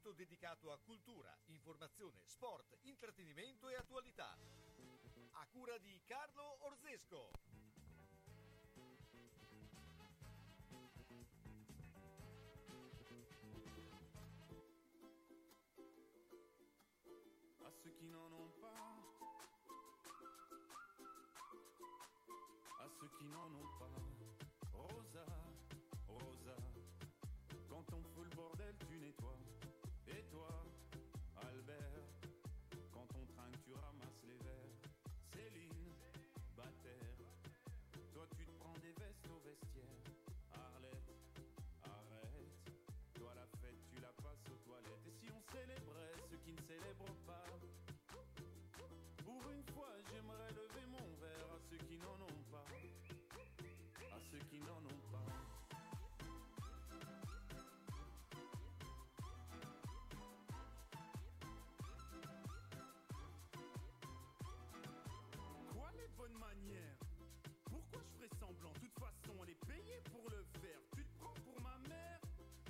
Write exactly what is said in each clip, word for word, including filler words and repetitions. appuntamento dedicato a cultura, informazione, sport, intrattenimento e attualità. A cura di Carlo Orzesco. À ceux qui n'en ont pas, à ceux qui n'en ont pas, Rosa, Rosa, quand on fout le bordel tu nettoies, et toi, Albert, quand on trinque tu ramasses les verres, Céline, Bater, toi tu te prends des vestes au vestiaire, Arlette, arrête, toi la fête tu la passes aux toilettes. Et si on célébrait ceux qui ne célèbrent pas, pour une fois j'aimerais lever mon verre à ceux qui n'en ont pas, à ceux qui n'en ont pas. Quoi les bonnes manières? Pourquoi je ferais semblant? De toute façon on est payé pour le faire. Tu te prends pour ma mère?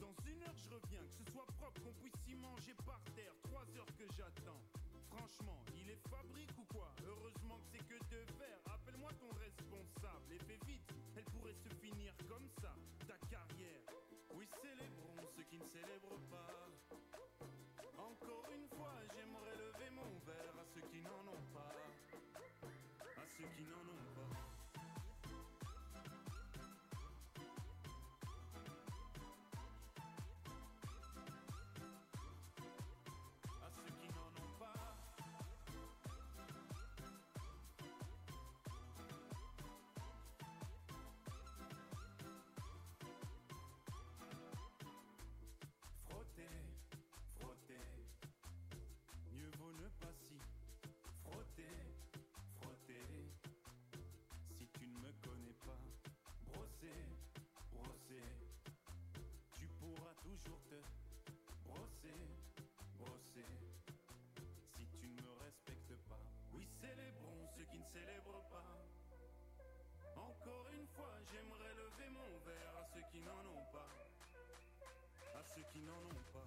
Dans une heure je reviens, que ce soit propre, qu'on puisse y manger par terre. Trois heures que j'attends. Franchement, il est fabrique ou quoi? Heureusement que c'est que deux verres. Appelle-moi ton responsable et fais vite. Elle pourrait se finir comme ça, ta carrière. Oui, célébrons ceux qui ne célèbrent pas. Encore une fois, j'aimerais lever mon verre à ceux qui n'en ont pas. À ceux qui n'en ont pas. Célèbre pas. Encore une fois, j'aimerais lever mon verre à ceux qui n'en ont pas, à ceux qui n'en ont pas.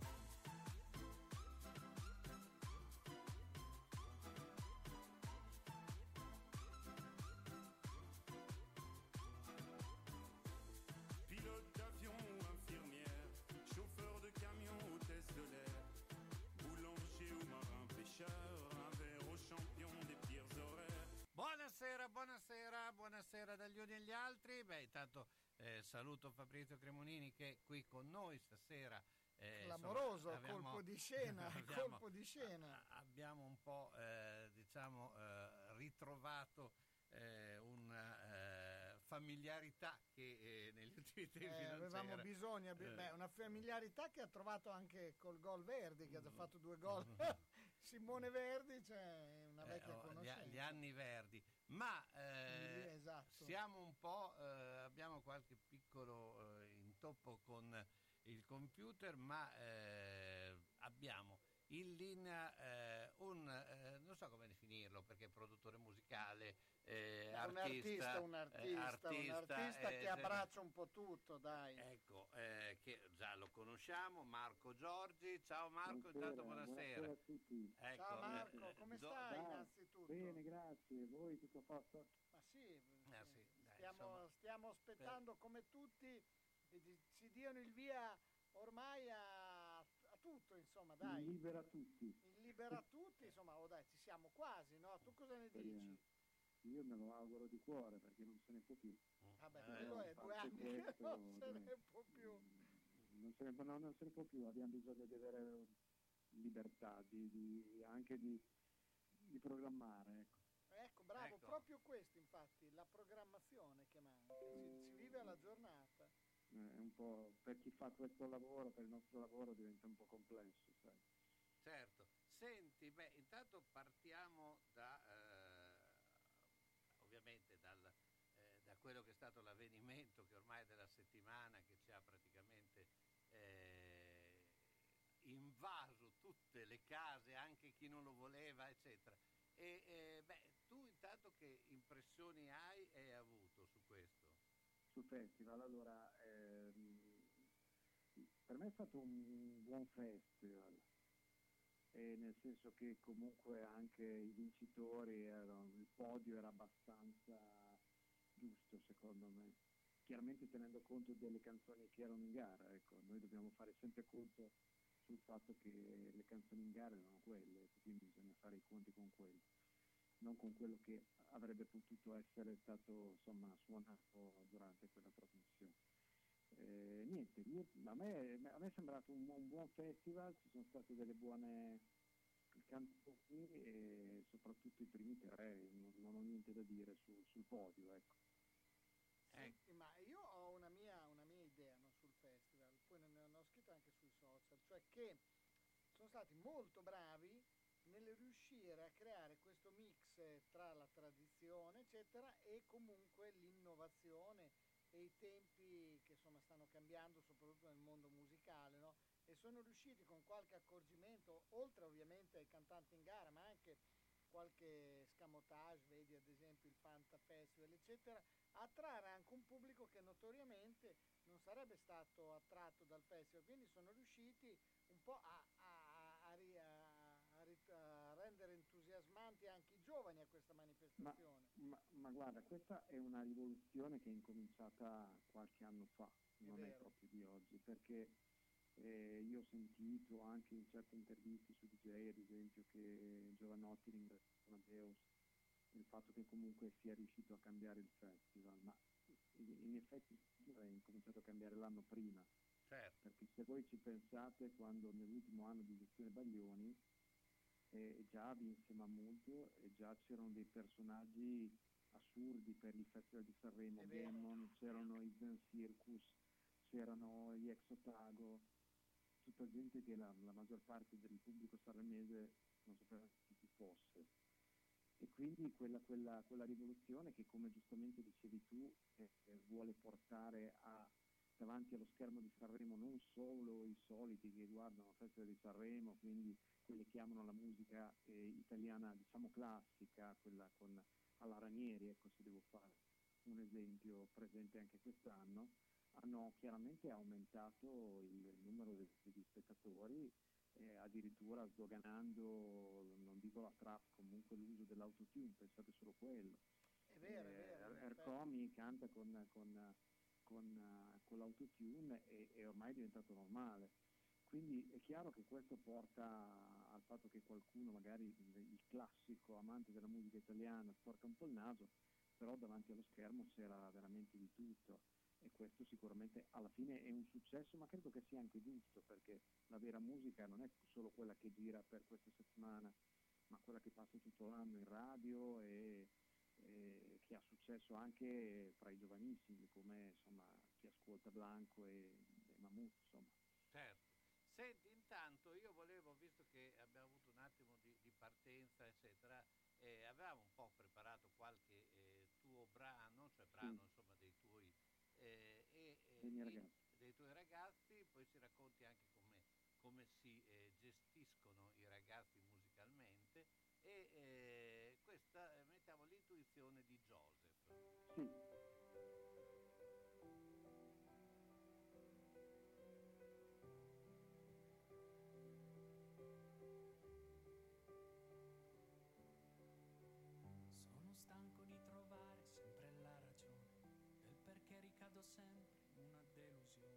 Pilote d'avion ou infirmière, chauffeur de camion, hôtesse de l'air, boulanger ou marin pêcheur, un verre aux champions des pires horaires. Buonasera, buonasera, buonasera dagli uni agli altri. Beh, intanto eh, saluto Fabrizio Cremonini che è qui con noi stasera. Eh, Clamoroso, insomma, abbiamo, colpo di scena, abbiamo, colpo di scena. Abbiamo un po' eh, diciamo eh, ritrovato eh, una eh, familiarità che eh, negli ultimi tempi eh, non avevamo c'era. bisogno, beh, una familiarità che ha trovato anche col gol Verdi, che mm. ha fatto due gol. Simone Verdi, cioè una vecchia eh, conoscenza. Gli, gli anni Verdi, ma eh, sì, esatto. Siamo un po', eh, abbiamo qualche piccolo eh, intoppo con il computer, ma eh, abbiamo in linea eh, un, eh, non so come definirlo, perché produttore musicale, eh, artista, un artista, eh, artista, un artista eh, che abbraccia un po' tutto, dai. Ecco, eh, che già lo conosciamo, Marco Giorgi. Ciao Marco, buonasera, intanto buonasera. Buonasera a tutti. Ecco, ciao Marco, come eh, stai do... innanzitutto? Bene, grazie, voi tutto a posto? Ma sì, ah, sì dai, stiamo, insomma, stiamo aspettando per... come tutti ci diano il via ormai a... a tutto, insomma, dai. In libera tutti. In libera tutti, insomma, oh dai, ci siamo quasi, no? Tu cosa ne dici? Io me lo auguro di cuore, perché non se ne può più. Vabbè, ah quello eh, è due anni che non se ne può più. Non se ne, no, non se ne può più, abbiamo bisogno di avere libertà, di, di, anche di, di programmare, ecco. Ecco, bravo, ecco. Proprio questo, infatti, la programmazione che manca, si, si vive alla giornata. È un po' per chi fa questo lavoro, per il nostro lavoro diventa un po' complesso, sai. Certo. Senti, beh, intanto partiamo da eh, ovviamente dal, eh, da quello che è stato l'avvenimento che ormai è della settimana, che ci ha praticamente eh, invaso tutte le case, anche chi non lo voleva, eccetera. E eh, beh, tu intanto che impressioni hai e hai avuto su questo? Sul festival, allora ehm, per me è stato un buon festival, e nel senso che comunque anche i vincitori erano, il podio era abbastanza giusto secondo me, chiaramente tenendo conto delle canzoni che erano in gara. Ecco, noi dobbiamo fare sempre conto sul fatto che le canzoni in gara erano quelle, quindi bisogna fare i conti con quello, non con quello che avrebbe potuto essere stato insomma suonato durante quella trasmissione. Eh, niente, io, a, me, a me è sembrato un, un buon festival, ci sono state delle buone canzoni e soprattutto i primi tre, non, non ho niente da dire su, sul podio, ecco. Senti, ma io ho una mia, una mia idea, no, sul festival, poi ne, ne ho scritto anche sui social, cioè che sono stati molto bravi nel riuscire a creare questo mix tra la tradizione eccetera e comunque l'innovazione e i tempi che insomma stanno cambiando soprattutto nel mondo musicale, no? E sono riusciti con qualche accorgimento, oltre ovviamente ai cantanti in gara, ma anche qualche scamotage, vedi ad esempio il Fanta Festival eccetera, a trarre anche un pubblico che notoriamente non sarebbe stato attratto dal festival, quindi sono riusciti un po' a, a, a, a, a rendere entusiasmanti anche i giovani a questa manifestazione. Ma, ma, ma guarda, questa è una rivoluzione che è incominciata qualche anno fa, non è, è proprio di oggi, perché eh, io ho sentito anche in certe interviste su D J, ad esempio, che Giovanotti ringrazia Amadeus il fatto che comunque sia riuscito a cambiare il festival, ma in effetti è incominciato a cambiare l'anno prima. Certo. Perché se voi ci pensate, quando nell'ultimo anno di gestione Baglioni eh, già vinse Mamuto e già c'erano dei personaggi assurdi per il festival di Sanremo, Demon, c'erano i Zen Circus, c'erano gli Ex Otago, tutta gente che la, la maggior parte del pubblico sanremese non sapeva chi ci fosse. E quindi quella, quella, quella rivoluzione che, come giustamente dicevi tu, eh, eh, vuole portare a davanti allo schermo di Sanremo non solo i soliti che guardano la festa di Sanremo, quindi quelli che amano la musica eh, italiana diciamo classica, quella con alla Ranieri, ecco, se devo fare un esempio presente anche quest'anno, hanno chiaramente aumentato il numero degli spettatori, eh, addirittura sdoganando, non dico la trap, comunque l'uso dell'autotune, pensate solo quello. È vero, eh, è vero. Ercomi canta con... con con, con l'autotune e, e ormai è diventato normale, quindi è chiaro che questo porta al fatto che qualcuno, magari il, il classico amante della musica italiana, sporca un po' il naso, però davanti allo schermo c'era veramente di tutto, e questo sicuramente alla fine è un successo, ma credo che sia anche giusto, perché la vera musica non è solo quella che gira per questa settimana, ma quella che passa tutto l'anno in radio e Eh, che ha successo anche fra i giovanissimi, come insomma chi ascolta Blanco e, e Mammut, insomma. Certo. Senti, intanto io volevo, visto che abbiamo avuto un attimo di, di partenza eccetera, eh, avevamo un po' preparato qualche eh, tuo brano, cioè brano sì. insomma dei tuoi eh, e, dei, miei e, ragazzi. dei tuoi ragazzi, poi ci racconti anche come, come si eh, gestiscono i ragazzi musicalmente. E eh, questa eh, mettiamo l'intuizione di Joseph. Sì. Sono stanco di trovare sempre la ragione del perché ricado sempre in una delusione,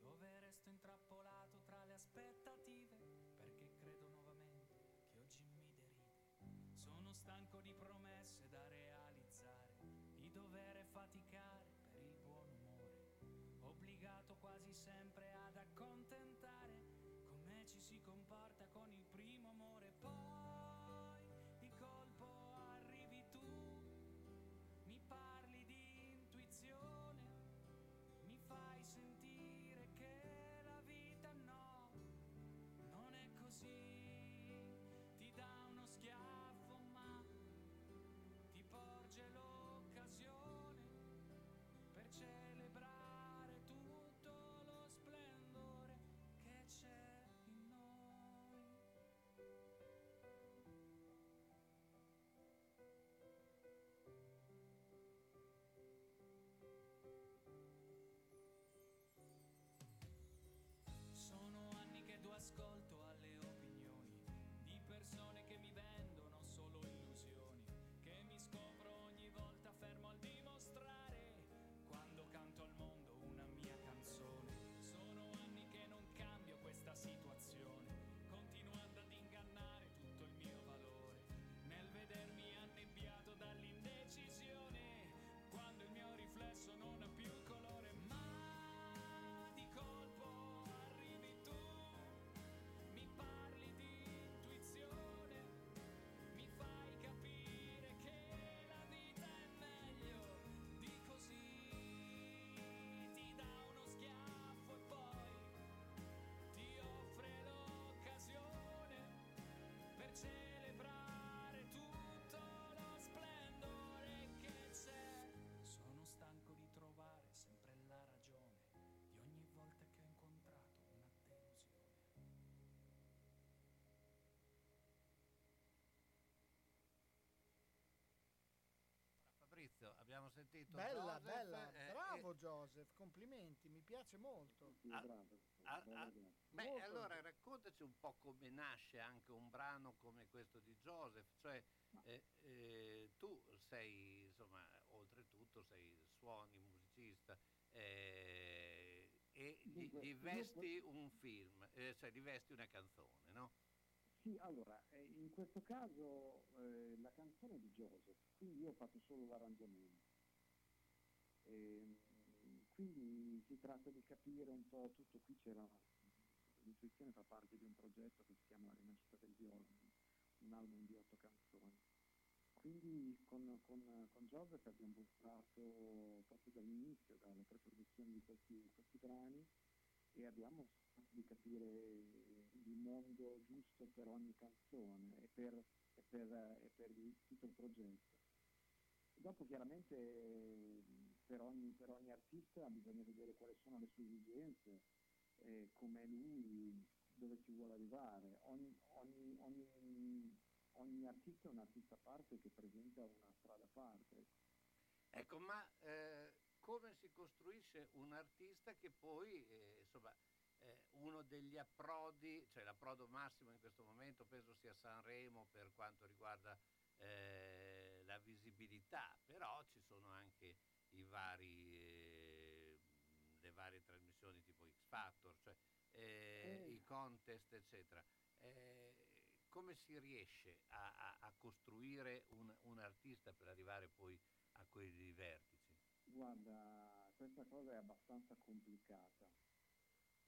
dove resto intrappolato tra le aspettative, perché credo nuovamente che oggi mi deriva. Sono stanco di promesse da realizzare, di dover faticare per il buon umore, obbligato quasi sempre ad accontentare, come ci si comporta con il primo amore. Poi di colpo arrivi tu, mi parli di intuizione, mi fai sentire che la vita no, non è così, ti dà uno schiaffo, ti porge l'occasione per celebrare tutto lo splendore. abbiamo sentito bella, Joseph, bella, eh, bravo eh, Joseph, complimenti, mi piace molto. Ah, bravo, ah, bravo, ah, bravo. Beh, molto. Allora raccontaci un po' come nasce anche un brano come questo di Joseph, cioè eh, eh, tu sei, insomma, oltretutto sei suoni, musicista, eh, e dunque, rivesti dunque... un film, eh, cioè rivesti una canzone, no? Sì, allora, in questo caso eh, la canzone è di Joseph, quindi io ho fatto solo l'arrangiamento. E quindi si tratta di capire un po' tutto, qui c'era, l'intuizione fa parte di un progetto che si chiama La Rinascita del Violino, un album di otto canzoni. Quindi con, con, con Joseph abbiamo buttato proprio dall'inizio, dalle preproduzioni di questi, questi brani, e abbiamo di capire il mondo giusto per ogni canzone e per, e per, e per il, tutto il progetto. Dopo chiaramente per ogni, per ogni artista bisogna vedere quali sono le sue esigenze, eh, com'è lui, dove ci vuole arrivare. Ogni, ogni, ogni, ogni artista è un artista a parte che presenta una strada a parte. Ecco, ma eh, come si costruisce un artista che poi, eh, insomma, uno degli approdi, cioè l'approdo massimo in questo momento penso sia Sanremo per quanto riguarda eh, la visibilità, però ci sono anche i vari, eh, le varie trasmissioni tipo X Factor, cioè eh, eh. i contest eccetera, eh, come si riesce a, a, a costruire un, un artista per arrivare poi a quei vertici? Guarda, questa cosa è abbastanza complicata,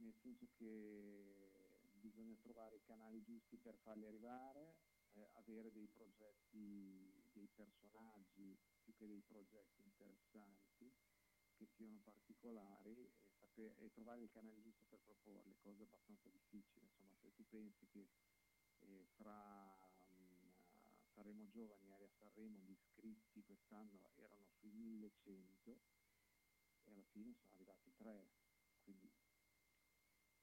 nel senso che bisogna trovare i canali giusti per farli arrivare, eh, avere dei progetti, dei personaggi più che dei progetti interessanti che siano particolari, e, saper, e trovare il canale giusto per proporli, cosa abbastanza difficile. Insomma, se tu pensi che eh, fra um, Sanremo Giovani e Area Sanremo gli iscritti quest'anno erano sui millecento e alla fine sono arrivati tre, quindi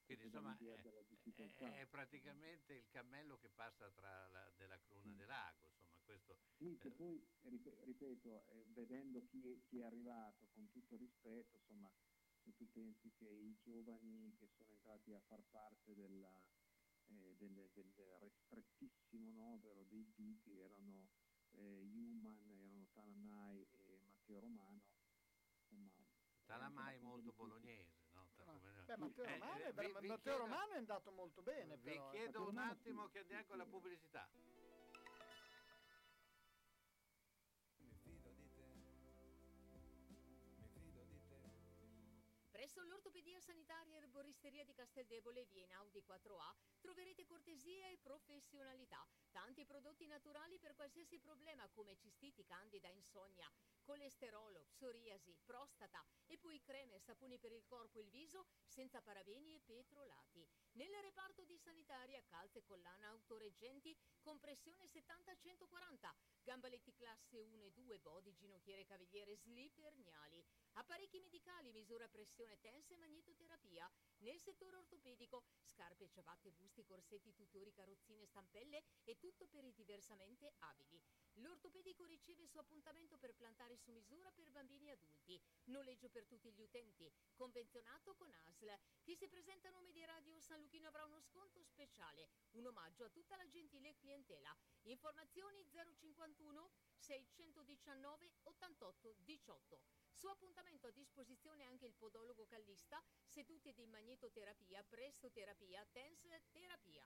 Quindi insomma è, è praticamente il cammello che passa tra la, della cruna mm. del lago, insomma questo. Sì, che eh... poi ripeto, eh, vedendo chi è, chi è arrivato, con tutto rispetto, insomma, se tu pensi che i giovani che sono entrati a far parte della, eh, del, del ristrettissimo novero dei P, erano eh, Human, erano Talamai e Matteo Romano, insomma. Talamai è molto bolognese, no? Beh, Matteo Romano, eh, vi, vi Matteo chiedo, Romano è andato molto bene. Vi però, chiedo eh. un attimo che andiamo con la pubblicità. Mi fido di te, mi fido di te. Presso l'ortopedia sanitaria e erboristeria di Casteldebole, via Einaudi quattro A, troverete cortesia e professionalità. Tanti prodotti naturali per qualsiasi problema come cistiti, candida, insonnia, colesterolo, psoriasi, prostata, e poi creme e saponi per il corpo e il viso senza parabeni e petrolati. Nel reparto di sanitaria, calze, collana, autoreggenti, compressione settanta centoquaranta, gambaletti classe uno e due, body, ginocchiere, cavigliere, slip, erniali, apparecchi medicali, misura pressione, tense e magnetoterapia. Nel settore ortopedico, scarpe, ciabatte, busti, corsetti, tutori, carrozzine, stampelle e tutto per i diversamente abili. L'ortopedico riceve il suo appuntamento per plantare su misura per bambini e adulti. Noleggio per tutti gli utenti, convenzionato con A S L. Chi si presenta a nome di Radio San Luchino avrà uno sconto speciale, un omaggio a tutta la gentile clientela. Informazioni zero cinquantuno, seicentodiciannove, ottantotto, diciotto. Su appuntamento a disposizione anche il podologo callista, sedute di magnetoterapia, pressoterapia, tense terapia.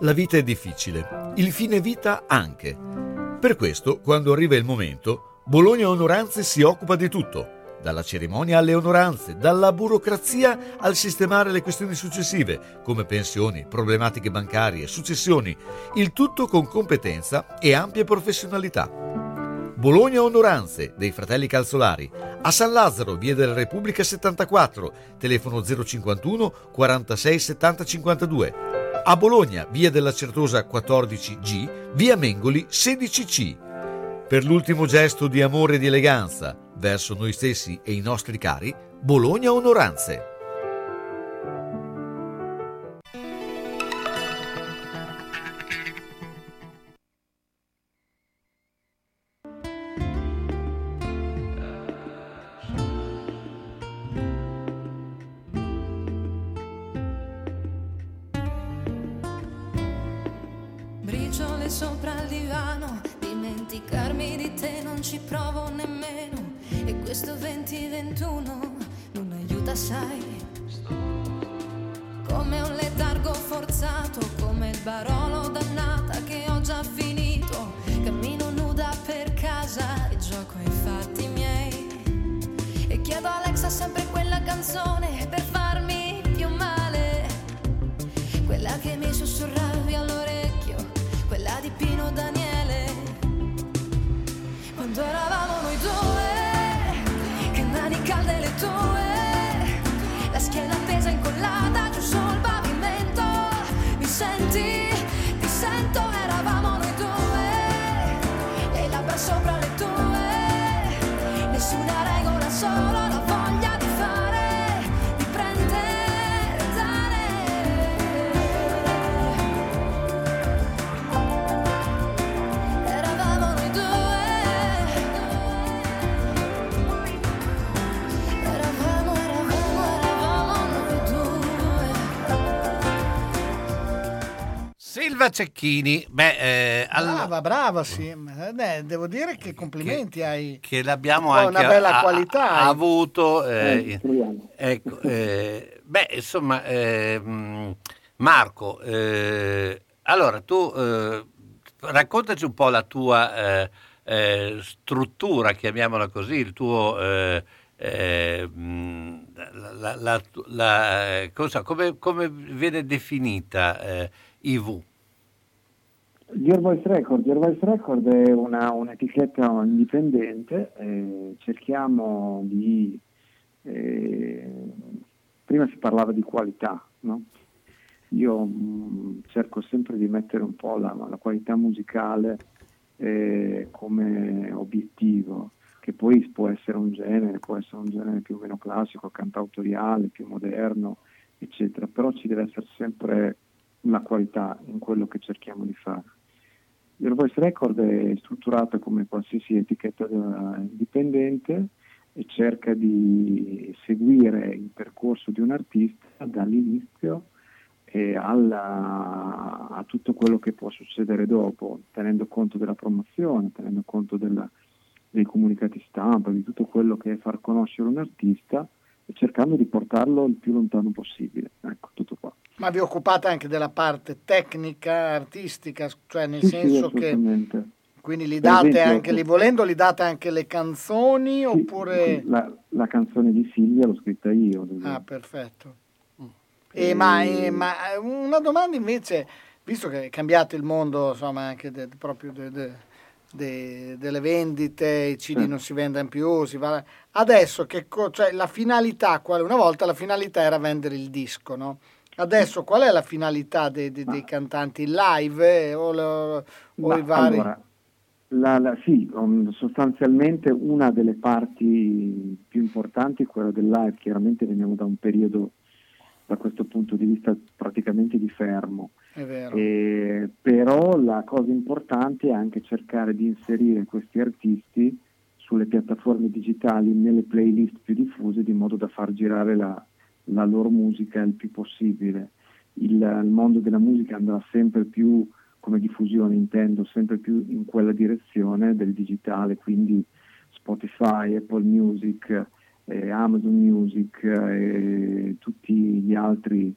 La vita è difficile, il fine vita anche. Per questo, quando arriva il momento, Bologna Onoranze si occupa di tutto, dalla cerimonia alle onoranze, dalla burocrazia al sistemare le questioni successive, come pensioni, problematiche bancarie, successioni, il tutto con competenza e ampia professionalità. Bologna Onoranze dei fratelli Calzolari, a San Lazzaro, via della Repubblica settantaquattro, telefono zero cinquantuno quarantasei settanta cinquantadue. A Bologna, via della Certosa quattordici G, via Mengoli sedici C. Per l'ultimo gesto di amore e di eleganza verso noi stessi e i nostri cari, Bologna Onoranze. Briciole sopra il divano, dimenticarmi di te non ci provo nemmeno, e questo venti ventuno non aiuta, sai, come un letargo forzato, come il Barolo dannata che ho già finito, cammino nuda per casa e gioco ai fatti miei, e chiedo a Alexa sempre quella canzone per farmi più male, quella che mi sussurravi all'orecchio, quella di Pino Daniele. Quando eravamo noi due, che mani calde le tue, la schiena appesa incollata giù sul pavimento, mi senti, ti sento, eravamo noi due, le labbra sopra le tue, nessuna regola, solo la voglia di fare, di prendere, dare, eravamo noi due. Silva Cecchini, beh, eh, all... brava, brava, sì. Beh, devo dire che complimenti che, hai. Che l'abbiamo anche una bella a, qualità. Ha avuto, eh, ecco, eh, beh, insomma, eh, Marco, eh, allora tu eh, raccontaci un po' la tua eh, eh, struttura, chiamiamola così, il tuo. Eh, Eh, la, la, la, cosa, come, come viene definita eh, I V? Dear Voice Record, Dear Voice Record è una, un'etichetta indipendente, eh, cerchiamo di eh, prima si parlava di qualità, no? Io mh, cerco sempre di mettere un po' la, la qualità musicale eh, come obiettivo, che poi può essere un genere, può essere un genere più o meno classico, cantautoriale, più moderno, eccetera, però ci deve essere sempre una qualità in quello che cerchiamo di fare. Il Voice Record è strutturato come qualsiasi etichetta indipendente e cerca di seguire il percorso di un artista dall'inizio e alla, a tutto quello che può succedere dopo, tenendo conto della promozione, tenendo conto della dei comunicati stampa, di tutto quello che è far conoscere un artista e cercando di portarlo il più lontano possibile. Ecco, tutto qua. Ma vi occupate anche della parte tecnica, artistica, cioè nel sì, senso sì, che quindi li date esempio, anche, li volendo, li date anche le canzoni sì, oppure... La, la canzone di Silvia l'ho scritta io. Ah, perfetto. Mm. E, e... Ma, e, ma una domanda invece, visto che è cambiato il mondo, insomma, anche de, proprio... De, de, De, delle vendite, i C D sì. non si vendono più, si va... adesso che co- cioè la finalità quale? Una volta la finalità era vendere il disco, no? Adesso qual è la finalità dei, dei, dei cantanti? Il live eh, o, lo, o Ma, i vari? Allora, la, la, sì, sostanzialmente una delle parti più importanti è quella del live, chiaramente veniamo da un periodo da questo punto di vista praticamente di fermo. È vero. Eh, però la cosa importante è anche cercare di inserire questi artisti sulle piattaforme digitali, nelle playlist più diffuse, di modo da far girare la, la loro musica il più possibile. Il, il mondo della musica andrà sempre più, come diffusione intendo, sempre più in quella direzione del digitale, quindi Spotify, Apple Music, eh, Amazon Music e eh, tutti gli altri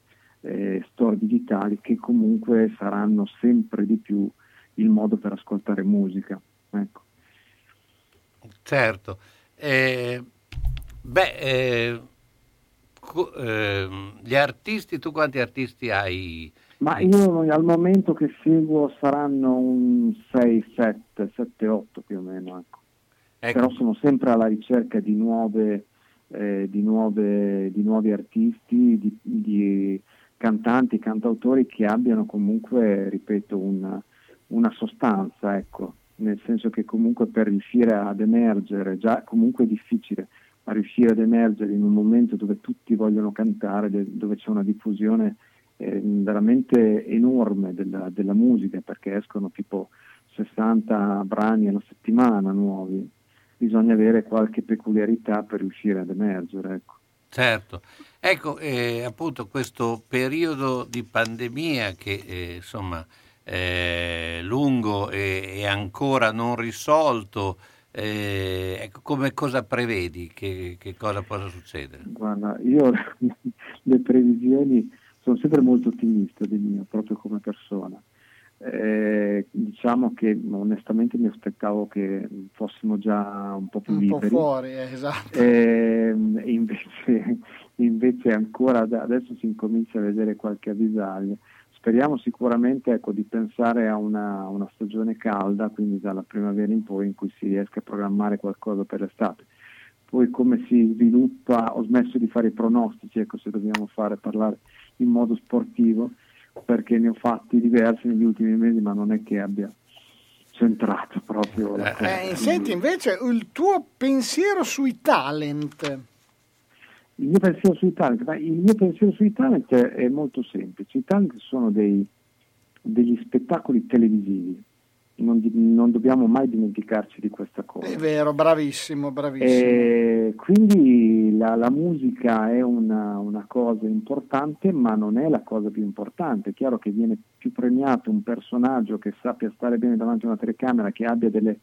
Eh, store digitali che comunque saranno sempre di più il modo per ascoltare musica, ecco. Certo. Eh, beh eh, cu- eh, gli artisti, tu quanti artisti hai? Ma io al momento che seguo saranno un sei sette sette otto più o meno, ecco. ecco. Però sono sempre alla ricerca di nuove, eh, di nuove, di nuovi artisti, di, di cantanti, cantautori che abbiano comunque, ripeto, una, una sostanza, ecco, nel senso che comunque per riuscire ad emergere, già comunque è difficile, ma riuscire ad emergere in un momento dove tutti vogliono cantare, dove c'è una diffusione eh, veramente enorme della, della musica, perché escono tipo sessanta brani alla settimana nuovi, bisogna avere qualche peculiarità per riuscire ad emergere, ecco. Certo, ecco eh, appunto questo periodo di pandemia che eh, insomma eh, lungo e, e ancora non risolto, eh, ecco, come cosa prevedi, che, che cosa possa succedere? Guarda, io le previsioni sono sempre molto ottimista di mio, proprio come persona, eh, diciamo che onestamente mi aspettavo che fossimo già un po' più un liberi, po' fuori, eh, esatto. eh, invece, invece ancora da, adesso si incomincia a vedere qualche avvisaglia. Speriamo sicuramente, ecco, di pensare a una, una stagione calda, quindi dalla primavera in poi, in cui si riesca a programmare qualcosa per l'estate. Poi come si sviluppa, ho smesso di fare i pronostici, ecco, se dobbiamo fare parlare in modo sportivo, perché ne ho fatti diversi negli ultimi mesi, ma non è che abbia centrato proprio la cosa. Eh, senti invece il tuo pensiero sui talent. Il mio pensiero sui talent, ma il mio pensiero sui talent è molto semplice. I talent sono dei, degli spettacoli televisivi, non, di, non dobbiamo mai dimenticarci di questa cosa. È vero, bravissimo, bravissimo. E quindi la, la musica è una, una cosa importante, ma non è la cosa più importante. È chiaro che viene più premiato un personaggio che sappia stare bene davanti a una telecamera, che abbia delle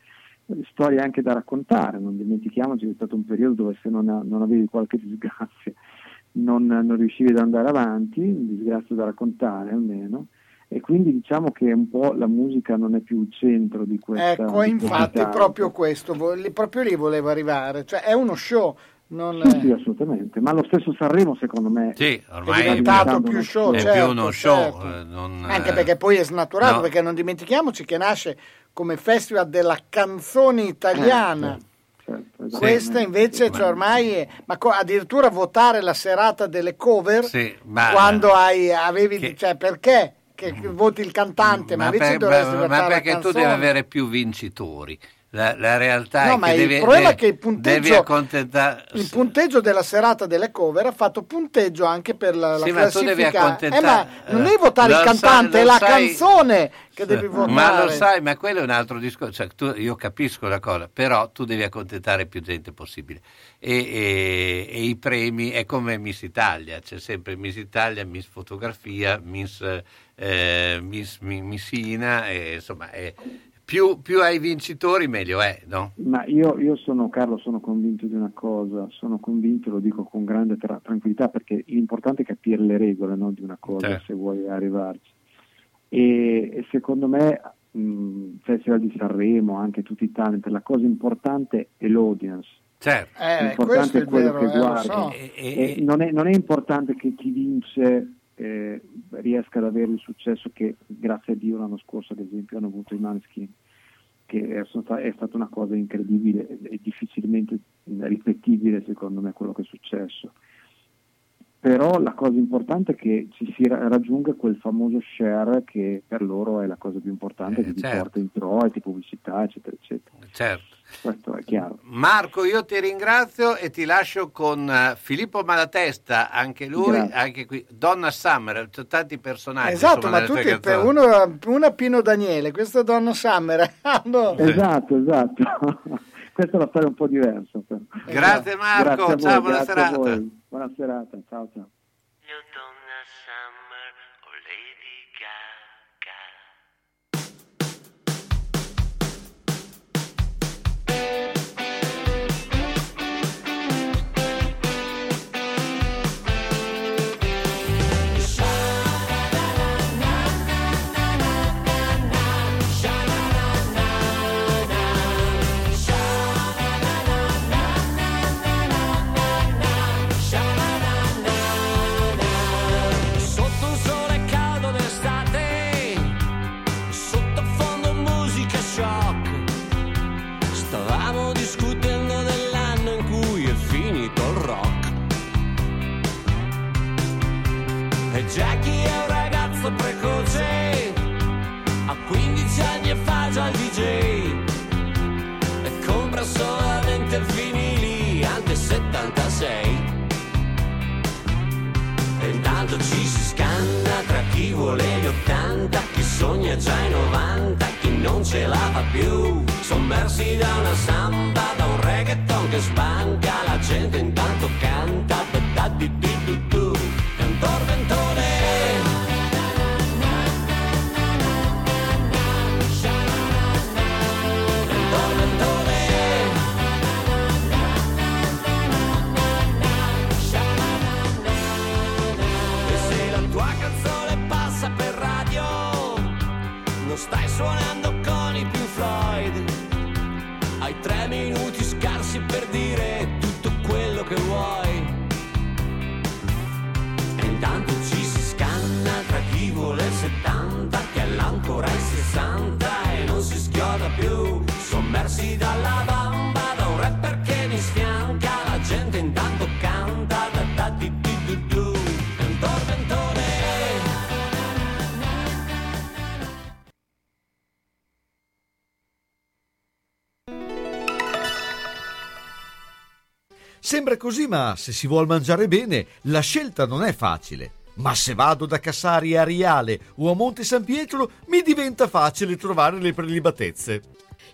storie anche da raccontare. Non dimentichiamoci che è stato un periodo dove se non, non avevi qualche disgrazia non, non riuscivi ad andare avanti, un disgrazio da raccontare almeno, e quindi diciamo che un po' la musica non è più il centro di questa. Ecco, di infatti è proprio questo, proprio lì volevo arrivare, cioè è uno show. Non sì, è... sì, assolutamente, ma lo stesso Sanremo secondo me sì, ormai è diventato è più show, è certo, più uno show, certo. Non... anche perché poi è snaturato, no. Perché non dimentichiamoci che nasce come festival della canzone italiana, eh, certo, certo, questa invece sì, cioè, ormai è... ma co- addirittura votare la serata delle cover sì, ma... quando hai avevi che... cioè perché che voti il cantante, ma, ma invece per, dovresti ma, ma perché tu devi avere più vincitori. La, la realtà no, è ma che il devi, problema devi, è che il punteggio accontenta... il punteggio della serata delle cover ha fatto punteggio anche per la, sì, la ma classifica. Tu devi accontentare... eh, ma non devi votare lo il cantante, sai, è la sai... canzone che sì, devi votare. Ma lo sai, ma quello è un altro discorso. Cioè, tu, io capisco la cosa, però tu devi accontentare più gente possibile. E, e, e i premi è come Miss Italia, c'è sempre Miss Italia, Miss Fotografia, Miss eh, Miss Missina, e, insomma. È, Più, più hai vincitori meglio è, no? Ma io, io sono, Carlo, sono convinto di una cosa, sono convinto, lo dico con grande tra- tranquillità, perché l'importante è capire le regole, no, di una cosa, certo, se vuoi arrivarci. E, e secondo me, mh, Festival di Sanremo, anche tutti i talent, la cosa importante è l'audience. Certo. Eh, l'importante è quello è vero, che guarda. Eh, lo so. e, e, e non, è, non è importante che chi vince... Eh, riesca ad avere il successo che grazie a Dio l'anno scorso ad esempio hanno avuto i Maneskin, che è stata una cosa incredibile e difficilmente ripetibile secondo me quello che è successo, però la cosa importante è che ci si raggiunga quel famoso share che per loro è la cosa più importante, eh, che certo, ti porta introiti, pubblicità eccetera eccetera, certo. Questo è chiaro. Marco, io ti ringrazio e ti lascio con uh, Filippo Malatesta, anche lui, anche qui, Donna Summer, c'è tanti personaggi. Esatto, insomma, ma tutti per uno, una Pino Daniele, questa Donna Summer. No. Esatto, esatto. Questa è una storia un po' diversa. Però. Grazie Marco, grazie ciao, voi, buona serata. Buona serata, ciao ciao. pranzo precoce, a quindici anni e fa già il di jay, e compra solamente il vinili ante settantasei. E intanto ci si scanna tra chi vuole gli ottanta, chi sogna già i novanta, chi non ce la fa più, sommersi da una samba, da un reggaeton che sbanca, la gente intanto canta, da di di tu tu, cantor ventone. Stai suonando con i Pink Floyd, hai tre minuti scarsi per dire tutto quello che vuoi. E intanto ci si scanna tra chi vuole il settanta, che ha ancora il sessanta e non si schioda più, sommersi dalla bamba, da un rapper che mi sfianca, la gente intanto canta, da da di di du du, è un tormentone. Sembra così, ma se si vuol mangiare bene la scelta non è facile. Ma se vado da Cassari a Riale o a Monte San Pietro mi diventa facile trovare le prelibatezze.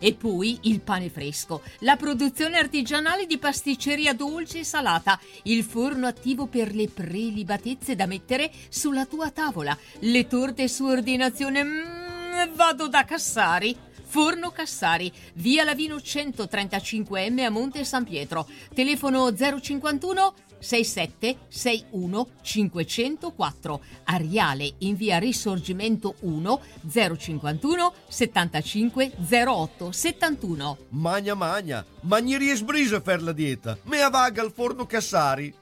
E poi il pane fresco, la produzione artigianale di pasticceria dolce e salata, il forno attivo per le prelibatezze da mettere sulla tua tavola, le torte su ordinazione. Mm, vado da Cassari. Forno Cassari, via Lavino centotrentacinque emme a Monte San Pietro, telefono zero cinquantuno sessantasette sessantuno cinquecentoquattro, a Riale in via Risorgimento uno, zero cinquantuno settantacinque zero otto settantuno. Magna magna, ma non riesco a fare la dieta, me a vaga al Forno Cassari.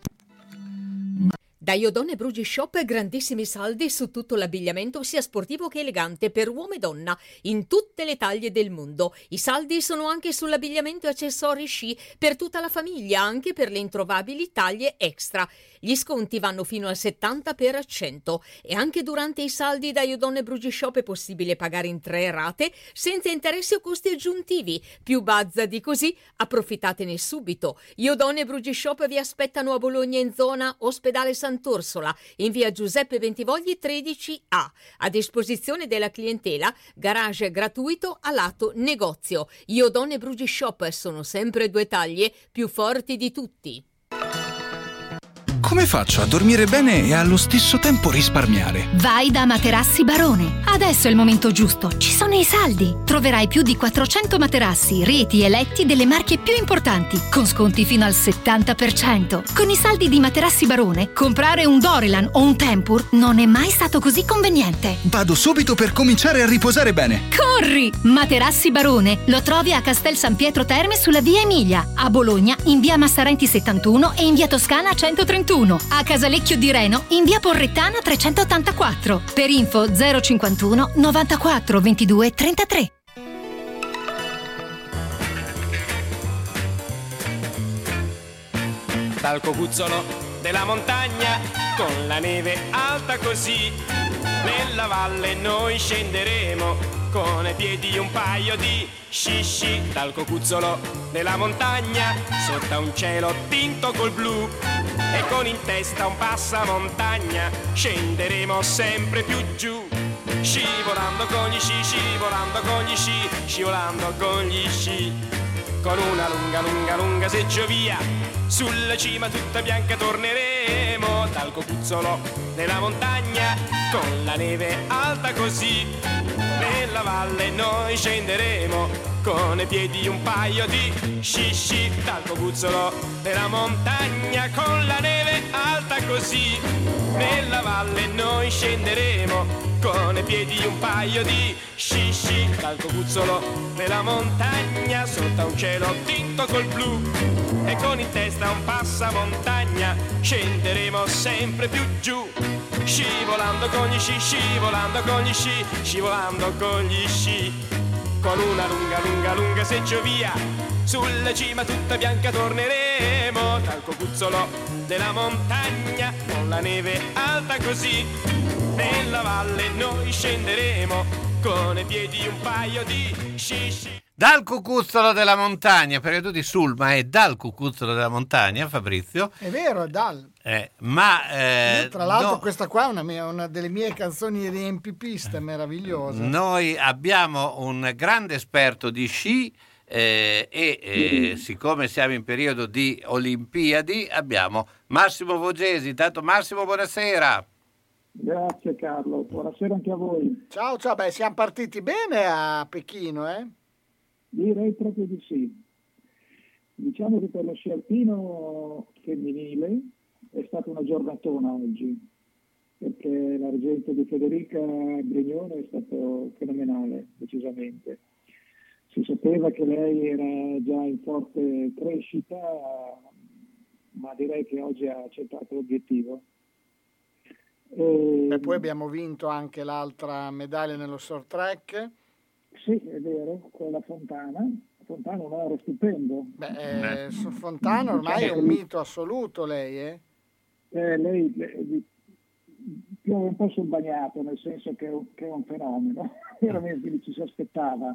Da Iodone Brugi Shop grandissimi saldi su tutto l'abbigliamento sia sportivo che elegante per uomo e donna in tutte le taglie del mondo. I saldi sono anche sull'abbigliamento e accessori sci per tutta la famiglia, anche per le introvabili taglie extra. Gli sconti vanno fino al settanta per cento e anche durante i saldi da Iodone Brugi Shop è possibile pagare in tre rate senza interessi o costi aggiuntivi. Più bazza di così, approfittatene subito. Iodone Brugi Shop vi aspettano a Bologna in zona Ospedale San Orsola, in via Giuseppe Bentivogli tredici A, a disposizione della clientela, garage gratuito a lato negozio. Iodone Brugi Shop sono sempre due taglie più forti di tutti. Come faccio a dormire bene e allo stesso tempo risparmiare? Vai da Materassi Barone. Adesso è il momento giusto. Ci sono i saldi. Troverai più di quattrocento materassi, reti e letti delle marche più importanti, con sconti fino al settanta per cento. Con i saldi di Materassi Barone, comprare un Dorelan o un Tempur non è mai stato così conveniente. Vado subito per cominciare a riposare bene. Corri! Materassi Barone lo trovi a Castel San Pietro Terme sulla via Emilia, a Bologna in via Massarenti settantuno e in via Toscana centotrentuno. A Casalecchio di Reno in via Porrettana trecentottantaquattro. Per info zero cinquantuno novantaquattro ventidue trentatré. Dal cocuzzolo della montagna, con la neve alta così, nella valle noi scenderemo con i piedi un paio di sci sci. Dal cocuzzolo della montagna, sotto un cielo tinto col blu, e con in testa un passamontagna scenderemo sempre più giù, scivolando con gli sci, scivolando con gli sci, scivolando con gli sci, con una lunga lunga lunga seggiovia, sulla cima tutta bianca torneremo. Dal cocuzzolo della montagna, con la neve alta così, nella valle noi scenderemo con i piedi un paio di sci sci. Dal cocuzzolo della montagna, con la neve alta così, nella valle noi scenderemo con i piedi un paio di sci sci. Dal cocuzzolo della montagna, sotto un cielo tinto col blu, e con in testa un passamontagna scenderemo sempre più giù, scivolando con gli sci, scivolando con gli sci, scivolando con gli sci, con una lunga lunga lunga seggiovia, sulla cima tutta bianca torneremo. Dal cocuzzolo della montagna, con la neve alta così, nella valle noi scenderemo con i piedi un paio di sci. Dal cucuzzolo della montagna, perché tu di Sulma è dal cucuzzolo della montagna, Fabrizio. È vero, è dal. Eh, ma eh, Io, tra l'altro no, questa qua è una, mia, una delle mie canzoni riempipista meravigliose. Noi abbiamo un grande esperto di sci eh, e eh, siccome siamo in periodo di Olimpiadi abbiamo Massimo Vogesi. Intanto Massimo, buonasera. Grazie Carlo, buonasera anche a voi. Ciao, ciao, beh siamo partiti bene a Pechino, eh? Direi proprio di sì. Diciamo che per lo sci alpino femminile è stata una giornatona oggi, perché l'argento di Federica Brignone è stato fenomenale, decisamente. Si sapeva che lei era già in forte crescita, ma direi che oggi ha accettato l'obiettivo. E... e poi abbiamo vinto anche l'altra medaglia nello short track. Sì, è vero, con la Fontana. Fontana è un oro stupendo. Beh, eh, su Fontana ormai è un mito assoluto lei, eh? eh lei piove un po' sul bagnato, nel senso che, che è un fenomeno. Veramente ci si aspettava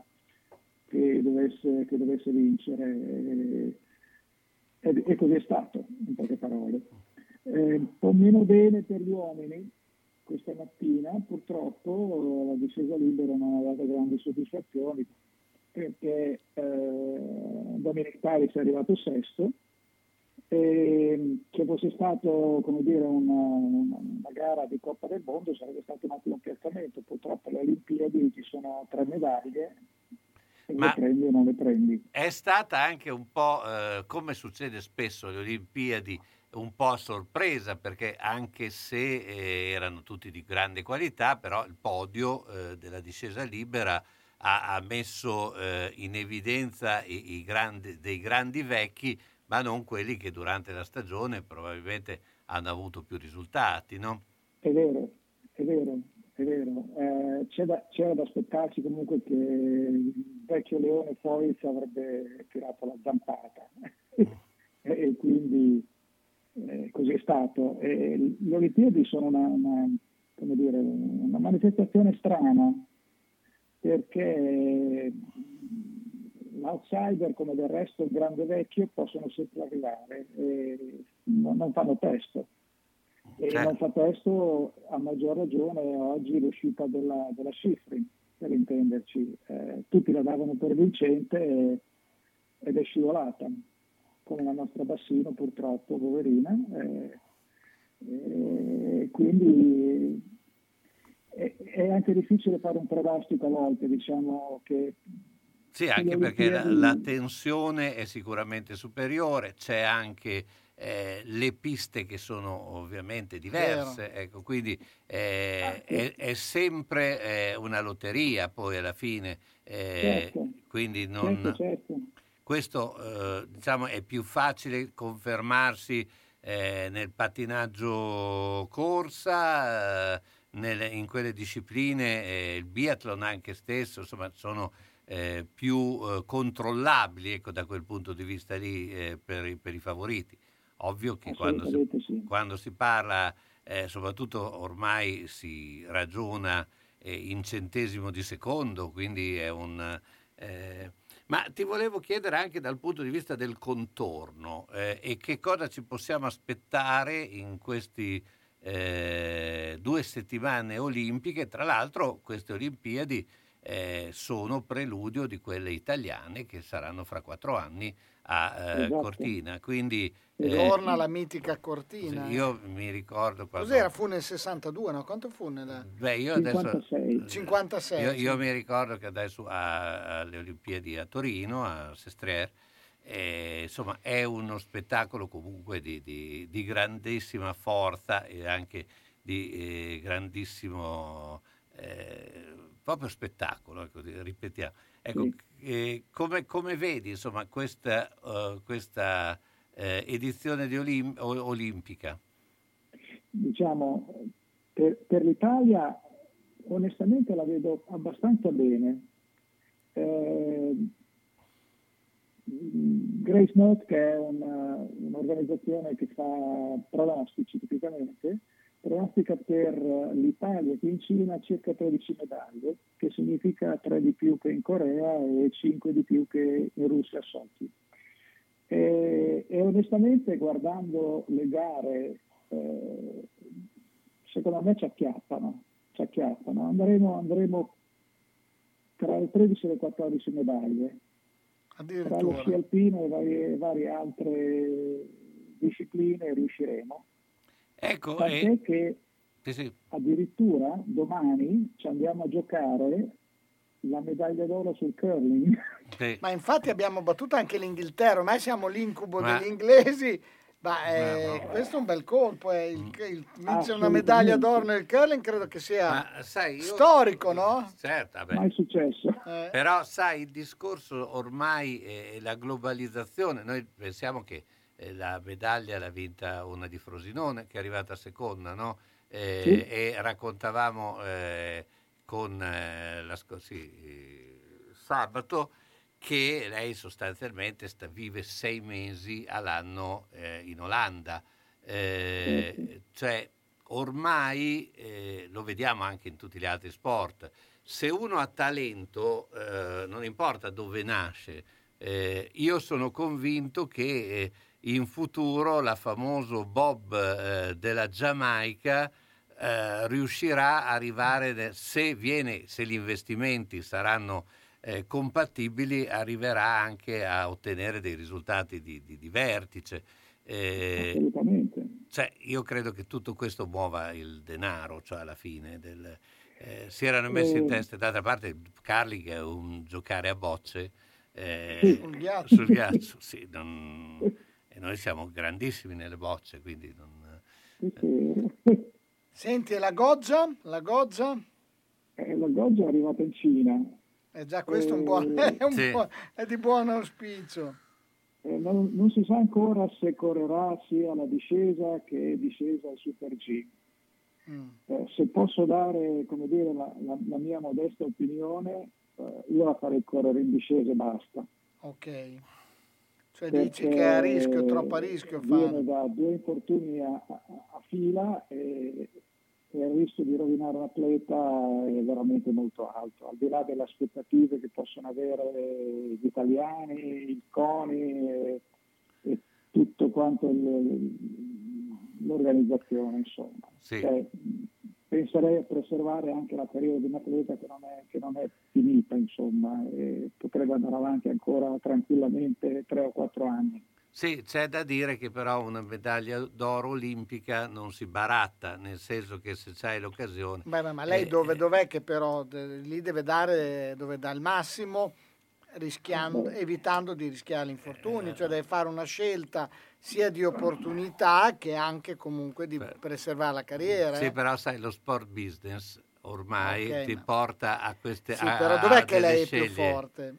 che dovesse, che dovesse vincere e, e, e così è stato, in poche parole. Eh, un po' meno bene per gli uomini. Questa mattina purtroppo la discesa libera non ha dato grandi soddisfazioni, perché eh, Dominic Paris è arrivato sesto e se fosse stato, come dire, una, una gara di Coppa del Mondo sarebbe stato un ottimo piazzamento. Purtroppo alle Olimpiadi ci sono tre medaglie e ma le prendi o non le prendi. È stata anche un po' eh, come succede spesso alle Olimpiadi, un po' a sorpresa, perché anche se eh, erano tutti di grande qualità, però il podio eh, della discesa libera ha, ha messo eh, in evidenza i, i grandi, dei grandi vecchi, ma non quelli che durante la stagione probabilmente hanno avuto più risultati, no? È vero, è vero, è vero. Eh, c'è da, c'era da aspettarsi comunque che il vecchio leone poi si avrebbe tirato la zampata e, e quindi... Eh, così è stato. Eh, le Olimpiadi sono una, una, come dire, una manifestazione strana, perché l'outsider, come del resto il grande vecchio, possono sempre arrivare, eh, non, non fanno testo. E certo, non fa testo a maggior ragione oggi l'uscita della, della Schifrin, per intenderci. Eh, tutti la davano per vincente e, ed è scivolata, come la nostra Bassino, purtroppo, poverina, eh, eh, quindi è, è anche difficile fare un pronostico a volte, diciamo che... Sì, anche perché la, la tensione è sicuramente superiore, c'è anche eh, le piste che sono ovviamente diverse, ecco, quindi eh, è, è sempre eh, una lotteria poi alla fine, eh, certo. Quindi non... Certo, certo. Questo eh, diciamo è più facile confermarsi eh, nel pattinaggio corsa, eh, nelle, in quelle discipline, eh, il biathlon anche stesso, insomma sono eh, più eh, controllabili, ecco, da quel punto di vista lì, eh, per, per i favoriti. Ovvio che quando si, sì. quando si parla, eh, soprattutto ormai si ragiona eh, in centesimo di secondo, quindi è un... Eh, Ma ti volevo chiedere anche dal punto di vista del contorno eh, e che cosa ci possiamo aspettare in queste eh, due settimane olimpiche. Tra l'altro queste Olimpiadi eh, sono preludio di quelle italiane che saranno fra quattro anni a eh, esatto. Cortina. Quindi torna eh, la mitica Cortina. Io mi ricordo quando... Cos'era? Fu nel sessantadue, no? Quanto fu nella... Beh, io cinquantasei. Adesso... cinquantasei. Io, io mi ricordo che adesso a, alle Olimpiadi a Torino, a Sestriere, eh, insomma è uno spettacolo comunque di, di, di grandissima forza e anche di eh, grandissimo eh, proprio spettacolo, ecco, ripetiamo. Ecco, sì. eh, come, come vedi, insomma, questa, uh, questa eh, edizione di Olim- olimpica? Diciamo, per, per l'Italia onestamente la vedo abbastanza bene. Eh, Grace Note, che è una, un'organizzazione che fa pronostici tipicamente, classica per l'Italia che in Cina ha circa tredici medaglie, che significa tre di più che in Corea e cinque di più che in Russia a Sochi. E, e onestamente guardando le gare eh, secondo me ci acchiappano, ci acchiappano. Andremo, andremo tra le tredici e le quattordici medaglie, tra lo sci alpino e varie, varie altre discipline riusciremo. Ecco, tant'è e... che sì, sì. addirittura domani ci andiamo a giocare la medaglia d'oro sul curling. Sì. Ma infatti abbiamo battuto anche l'Inghilterra, ormai siamo l'incubo ma... degli inglesi, ma eh, ma, ma, ma. questo è un bel colpo, eh. il, il, vince una medaglia d'oro nel curling credo che sia ma, sai, io... storico, no? Certo, vabbè. Mai successo. Eh. Però sai, il discorso ormai è la globalizzazione, noi pensiamo che la medaglia l'ha vinta una di Frosinone che è arrivata seconda, no? Eh, sì. E raccontavamo eh, con eh, la sc- sì, sabato che lei sostanzialmente sta, vive sei mesi all'anno eh, in Olanda, eh, sì. Cioè ormai eh, lo vediamo anche in tutti gli altri sport, se uno ha talento eh, non importa dove nasce, eh, io sono convinto che eh, in futuro la famoso Bob eh, della Giamaica eh, riuscirà a arrivare nel, se viene, se gli investimenti saranno eh, compatibili, arriverà anche a ottenere dei risultati di, di, di vertice. Eh, Assolutamente. Cioè, io credo che tutto questo muova il denaro, cioè alla fine del, eh, si erano messi eh. in testa. D'altra parte, Carli che è un giocare a bocce eh, sì. sul ghiaccio, sul ghiaccio sì, non... E noi siamo grandissimi nelle bocce, quindi non... Senti, e la Goggia? La Goggia? Eh, la Goggia è arrivata in Cina. È già questo eh, un buon... È, un sì. buon... è di buon auspicio. Eh, non, non si sa ancora se correrà sia la discesa che discesa al Super G. Mm. Eh, se posso dare, come dire, la, la, la mia modesta opinione, eh, io la farei correre in discesa e basta. Ok. Cioè dici che è a rischio, è troppo a rischio. Viene da due infortuni a, a, a fila e, e il rischio di rovinare un atleta è veramente molto alto, al di là delle aspettative che possono avere gli italiani, il CONI e, e tutto quanto il, l'organizzazione, insomma. Sì. Cioè, penserei a preservare anche la carriera di un atleta che non è, che non è finita, insomma, e potrebbe andare avanti ancora tranquillamente tre o quattro anni. Sì, c'è da dire che però una medaglia d'oro olimpica non si baratta, nel senso che se c'hai l'occasione... Beh, ma lei eh, dove, dov'è che però lì deve dare, dove dà il massimo, rischiando, beh. evitando di rischiare l'infortunio, eh, cioè deve fare una scelta... sia di opportunità che anche comunque di Beh, preservare la carriera. Sì, però sai, lo sport business ormai okay, ti no. porta a queste sì, a, però dov'è che lei sceglie. È più forte?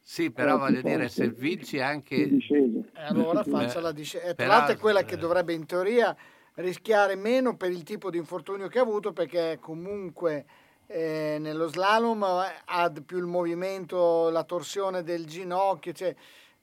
Sì, però allora, voglio dire, se vinci anche... E allora faccia la discesa. Tra l'altro è quella che dovrebbe in teoria rischiare meno per il tipo di infortunio che ha avuto, perché comunque eh, nello slalom ha più il movimento, la torsione del ginocchio, cioè...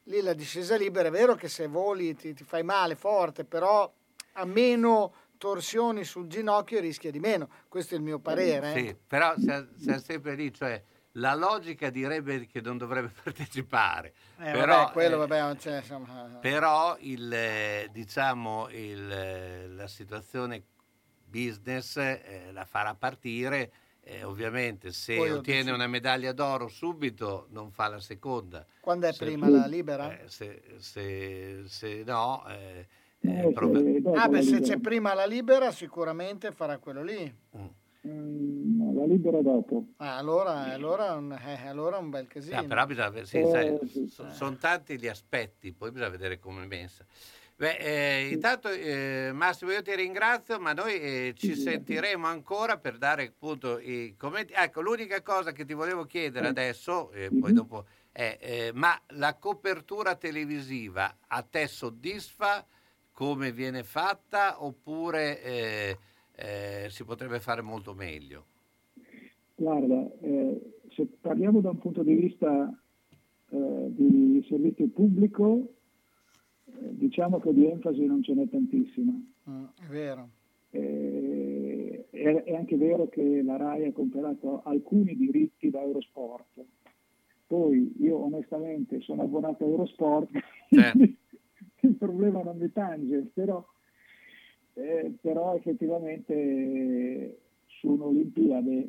Lì la discesa libera è vero che se voli ti, ti fai male forte, però a meno torsioni sul ginocchio rischia di meno. Questo è il mio parere. Eh? Sì, però siamo sempre lì, cioè la logica direbbe che non dovrebbe partecipare. Eh, però vabbè, quello eh, vabbè, cioè, insomma... Però il, diciamo il, la situazione business eh, la farà partire. Eh, ovviamente se ottiene dici... una medaglia d'oro subito non fa la seconda. Quando è se prima la libera? Eh, se, se, se no eh, eh, prob- se, dopo ah, beh, se libera. C'è prima la libera sicuramente farà quello lì. Mm. Mm, no, la libera dopo. Ah, allora, allora, un, eh, allora un bel casino. No, però bisogna, sì, eh, sai, sì. so, sono tanti gli aspetti, poi bisogna vedere come pensa. Beh, eh, intanto eh, Massimo io ti ringrazio, ma noi eh, ci sentiremo ancora per dare appunto i commenti. Ecco, l'unica cosa che ti volevo chiedere adesso eh, poi dopo è eh, ma la copertura televisiva a te soddisfa come viene fatta oppure eh, eh, si potrebbe fare molto meglio? Guarda, eh, se parliamo da un punto di vista eh, di servizio pubblico, diciamo che di enfasi non ce n'è tantissima. Mm, è vero. Eh, è, è anche vero che la RAI ha comprato alcuni diritti da Eurosport. Poi io onestamente sono abbonato a Eurosport, eh. Il problema non mi tange, però, eh, però effettivamente su un'Olimpiade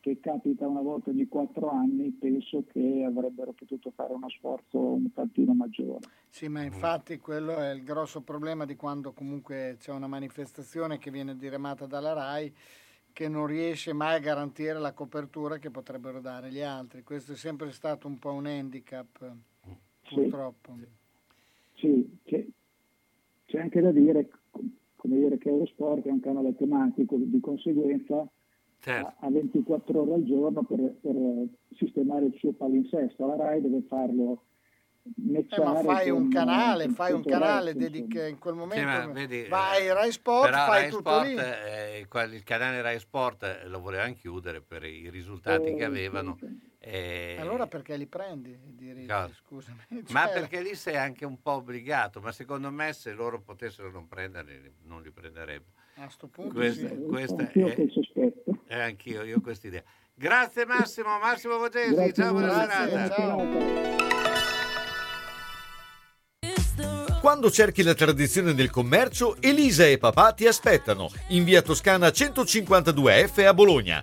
che capita una volta ogni quattro anni, penso che avrebbero potuto fare uno sforzo un tantino maggiore. Sì, ma infatti quello è il grosso problema di quando comunque c'è una manifestazione che viene diramata dalla RAI, che non riesce mai a garantire la copertura che potrebbero dare gli altri. Questo è sempre stato un po' un handicap, purtroppo. Sì, sì, c'è, c'è anche da dire, come dire, che Eurosport è un canale tematico, di conseguenza certo. a, a ventiquattro ore al giorno per, per sistemare il suo palinsesto. La RAI deve farlo. Eh, ma fai un canale, fai un canale dedica in quel momento. Sì, ma, vedi, vai eh, Rai Sport, fai Rai tutto Sport, lì. Eh, il canale Rai Sport lo volevano chiudere per i risultati eh, che avevano. Sì. Eh, allora perché li prendi i diritti? Scusami. Cioè, ma perché lì sei anche un po' obbligato. Ma secondo me se loro potessero non prenderli, non li prenderebbero. A sto punto questa, sì. questa anch'io è, è anch'io, io ho questa idea. Grazie Massimo, Massimo Vogesi, ciao, buona serata. Ciao. Quando cerchi la tradizione del commercio, Elisa e Papà ti aspettano in via Toscana centocinquantadue F a Bologna.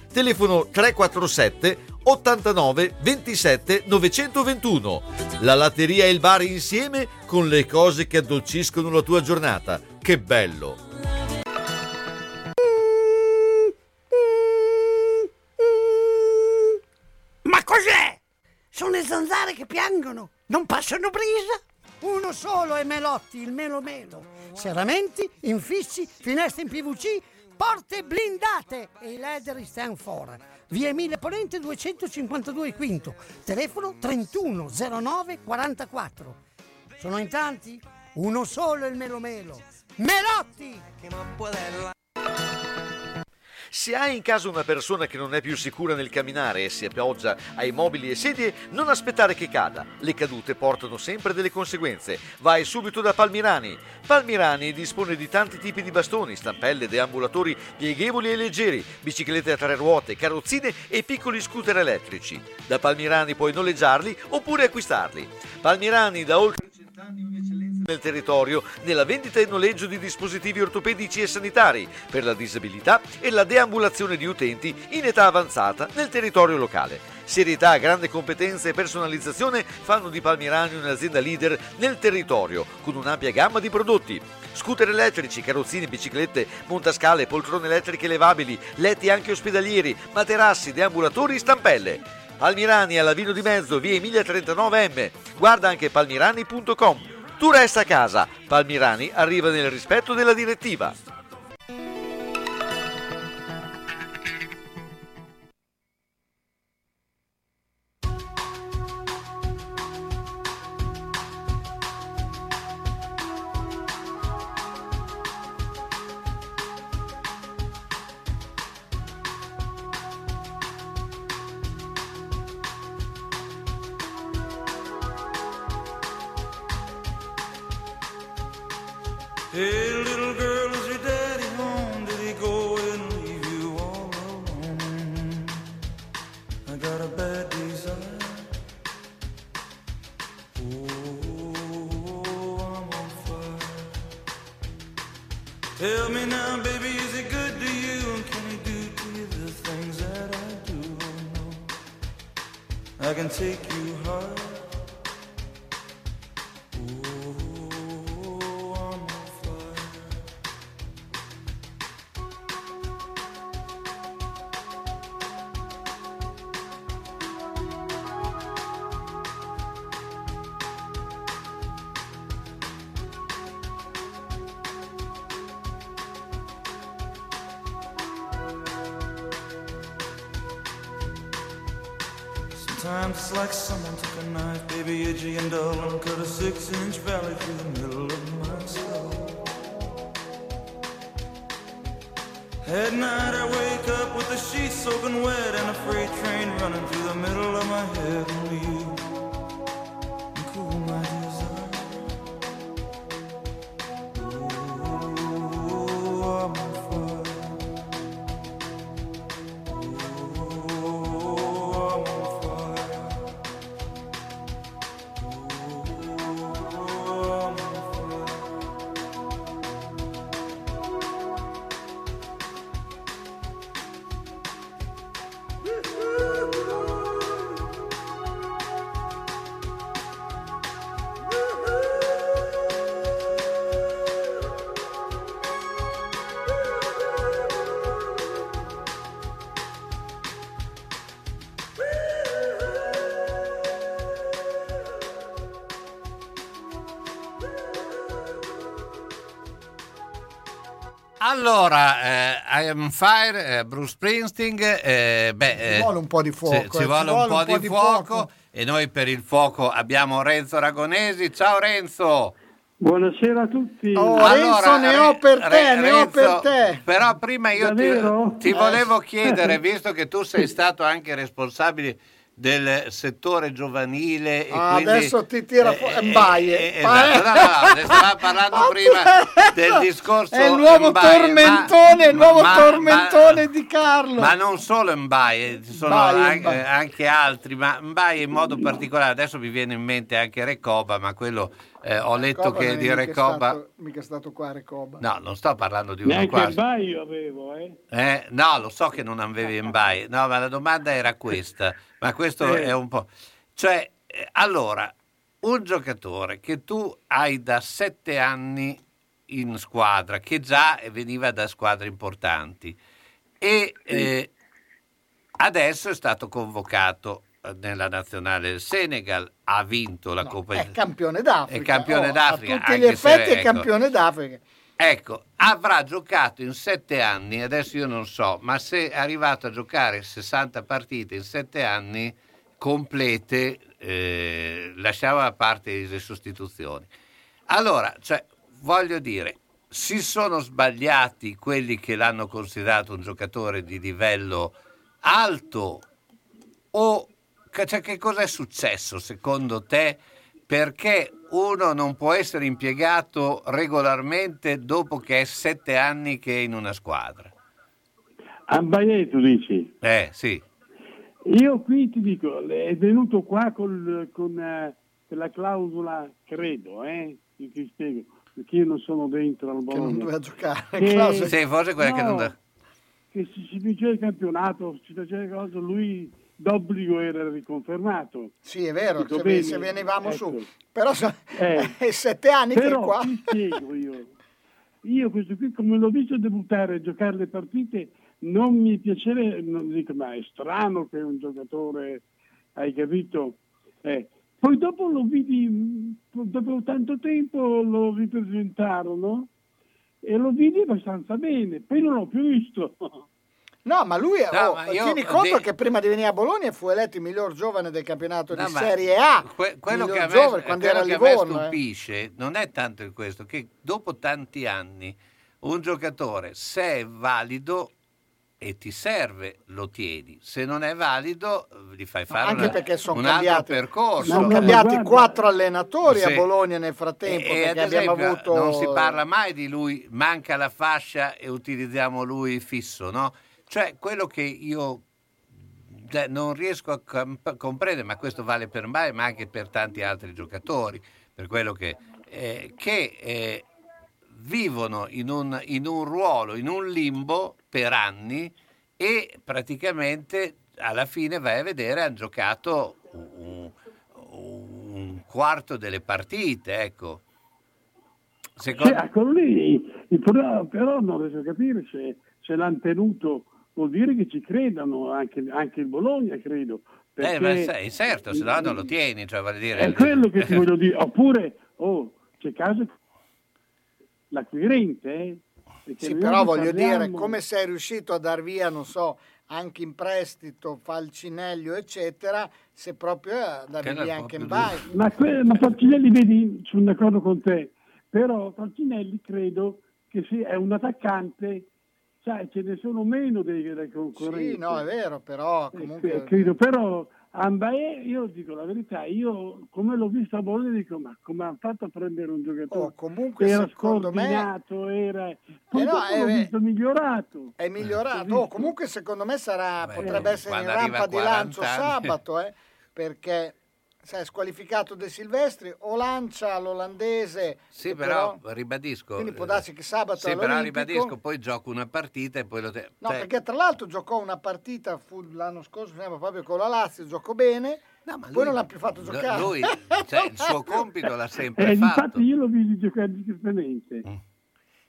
Telefono tre quattro sette ottantanove ventisette novecentoventuno. La latteria e il bar insieme con le cose che addolciscono la tua giornata. Che bello! Ma cos'è? Sono le zanzare che piangono, non passano brisa. Uno solo è Melotti, il melo melo. Serramenti, infissi, finestre in P V C, porte blindate e i leder stand for. Via Emile Ponente duecentocinquantadue Quinto, telefono trentuno zero nove quarantaquattro. Sono in tanti? Uno solo è il melo melo. Melotti! Se hai in casa una persona che non è più sicura nel camminare e si appoggia ai mobili e sedie, non aspettare che cada. Le cadute portano sempre delle conseguenze. Vai subito da Palmirani. Palmirani dispone di tanti tipi di bastoni, stampelle, deambulatori pieghevoli e leggeri, biciclette a tre ruote, carrozzine e piccoli scooter elettrici. Da Palmirani puoi noleggiarli oppure acquistarli. Palmirani da oltre cent'anni un'eccellenza nel territorio nella vendita e noleggio di dispositivi ortopedici e sanitari per la disabilità e la deambulazione. Ambulazione di utenti in età avanzata nel territorio locale. Serietà, grande competenza e personalizzazione fanno di Palmirani un'azienda leader nel territorio con un'ampia gamma di prodotti. Scooter elettrici, carrozzine, biciclette, montascale, poltrone elettriche levabili, letti anche ospedalieri, materassi, deambulatori, stampelle. Palmirani alla Vino di Mezzo, via Emilia trentanove M. Guarda anche palmirani punto com. Tu resta a casa. Palmirani arriva nel rispetto della direttiva. Sometimes it's like someone took a knife, baby, edgy and dull, and cut a six-inch valley through the middle of my soul. At night I wake up with the sheets soaking wet and a freight train running through the middle of my head. Only you can cool my desire. Ooh, I'm on fire. Ooh, I'm on fire. Ooh, I'm on fire. Allora, eh, I Am Fire, eh, Bruce Springsteen, eh, beh, eh, ci vuole un po' di fuoco. Ci, eh, ci, vuole, ci vuole un po', un po di, di fuoco, fuoco e noi per il fuoco abbiamo Renzo Aragonesi. Ciao Renzo. Buonasera a tutti. Oh, allora, Renzo, ne ho per te, Re- ne Renzo, ho per te. Però prima io Davvero? ti, ti eh. volevo chiedere, visto che tu sei stato anche responsabile del settore giovanile, e ah, quindi, adesso ti tira fuori eh, baie eh, esatto, no, no, ne stava parlando prima del discorso, è il nuovo Mbaie, tormentone, ma, il nuovo ma, tormentone ma, di Carlo, ma non solo Mbaie, ci sono Mbaie, anche, Mbaie. anche altri, ma Mbaie in modo particolare. Adesso mi viene in mente anche Recoba, ma quello eh, ho letto Recoba, che di Recoba stato, mica stato qua a Recoba, no, non sto parlando di uno qua, Mbaie io avevo eh. Eh, no, lo so che non avevi Mbaie, no, ma la domanda era questa. Ma questo eh. è un po'... Cioè, allora, un giocatore che tu hai da sette anni in squadra, che già veniva da squadre importanti, e eh, adesso è stato convocato nella nazionale del Senegal, ha vinto la no, Coppa... È campione d'Africa. È campione oh, d'Africa. A tutti anche gli effetti se, è ecco, campione d'Africa. Ecco, avrà giocato in sette anni, adesso io non so, ma se è arrivato a giocare sessanta partite in sette anni complete, eh, lasciamo a parte le sostituzioni. Allora, cioè, voglio dire, si sono sbagliati quelli che l'hanno considerato un giocatore di livello alto? O cioè, che cosa è successo secondo te? Perché uno non può essere impiegato regolarmente dopo che è sette anni che è in una squadra? Mbaie tu dici? Eh, sì. Io qui ti dico, è venuto qua col, con uh, la clausola, credo, eh, ti, ti spiego, perché io non sono dentro al Bologna. Che non doveva giocare. Che... Sì, forse quella no, che non doveva. Che se si vinceva il campionato, si faceva le cose, lui... d'obbligo era riconfermato. Sì, è vero, se, se venivamo ecco. su. Però eh. sette anni però, che qua. Ti spiego io. Io questo qui, come l'ho visto debuttare e giocare le partite, non mi piacerebbe, non dico, ma è strano che un giocatore, hai capito? Eh. Poi dopo lo vidi, dopo tanto tempo lo ripresentarono e lo vidi abbastanza bene. Poi non l'ho più visto. No, ma lui, no, oh, ma tieni conto de... che prima di venire a Bologna fu eletto il miglior giovane del campionato no, di Serie A. Que- quello che a me, giovane, quello era che a me stupisce eh. non è tanto in questo, che dopo tanti anni un giocatore, se è valido e ti serve, lo tieni, se non è valido gli fai fare no, anche una, perché son un cambiati, altro percorso. Sono cambiati quattro allenatori sì. a Bologna nel frattempo, e, perché esempio, abbiamo avuto... non si parla mai di lui, manca la fascia e utilizziamo lui fisso, no? Cioè, quello che io non riesco a comp- comprendere, ma questo vale per me, ma anche per tanti altri giocatori, per quello che, eh, che eh, vivono in un, in un ruolo, in un limbo per anni, e praticamente alla fine vai a vedere hanno giocato un, un quarto delle partite, ecco. Secondo... Cioè, ecco lì, però, però non riesco a capire se, se l'hanno tenuto... Vuol dire che ci credano, anche, anche il Bologna, credo. Eh, ma sei, certo, se no non lo tieni, cioè voglio dire... È quello che ti voglio dire. Oppure, oh, c'è caso l'acquirente, eh? Sì, però voglio parliamo... dire, come sei riuscito a dar via, non so, anche in prestito, Falcinelli eccetera, se proprio da anche in basso. Ma, que- ma Falcinelli, vedi, sono d'accordo con te, però Falcinelli credo che sì, è un attaccante, sai, ce ne sono meno dei, dei concorrenti. Sì, no, è vero, però comunque... Eh, credo, però Ambae, io dico la verità, io come l'ho visto a Bologna dico, ma come hanno fatto a prendere un giocatore? Oh, comunque era secondo me era eh no, è, l'ho visto migliorato. È migliorato. Oh, comunque secondo me sarà Beh, potrebbe essere in rampa di lancio anni. sabato, eh, perché sai, squalificato De Silvestri o lancia l'olandese. Sì, però, però ribadisco. Quindi può darsi che sabato sì, all'Olimpico. Però ribadisco, poi gioco una partita e poi lo te- No, cioè... perché tra l'altro giocò una partita fu l'anno scorso proprio con la Lazio, giocò bene. No, ma poi lui, non l'ha più fatto giocare. Lui, cioè, il suo compito l'ha sempre eh, fatto. Infatti io l'ho visto giocare differente. Mm.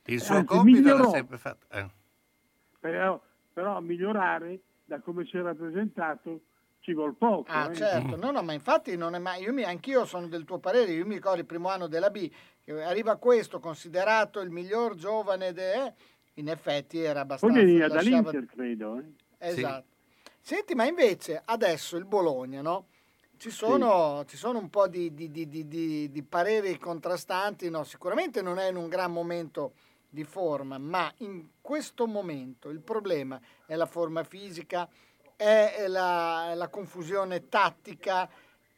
Il suo Anzi, compito migliorò. l'ha sempre fatto. Eh. Però, però migliorare da come si era presentato ci vuol poco. Ah, eh. certo, no, no, ma infatti non è mai. Io mi, anch'io sono del tuo parere. Io mi ricordo il primo anno della B, che arriva questo considerato il miglior giovane, de... in effetti era abbastanza. Poi veniva lasciava... dall'Inter, credo. Eh. Esatto. Sì. Senti, ma invece adesso il Bologna, no? Ci sono, sì. ci sono un po' di, di, di, di, di, di pareri contrastanti, no? Sicuramente non è in un gran momento di forma, ma in questo momento il problema è la forma fisica, è la, la confusione tattica,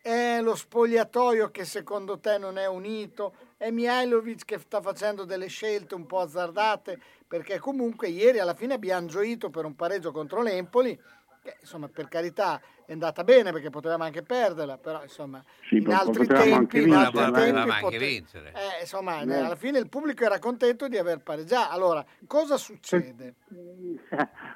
è lo spogliatoio che secondo te non è unito, è Mihailovic che sta facendo delle scelte un po' azzardate, perché comunque ieri alla fine abbiamo gioito per un pareggio contro l'Empoli, che insomma per carità è andata bene perché potevamo anche perderla, però insomma sì, in altri tempi in altri tempi pote- vincere. Eh, insomma no. alla fine il pubblico era contento di aver pareggiato. Allora cosa succede?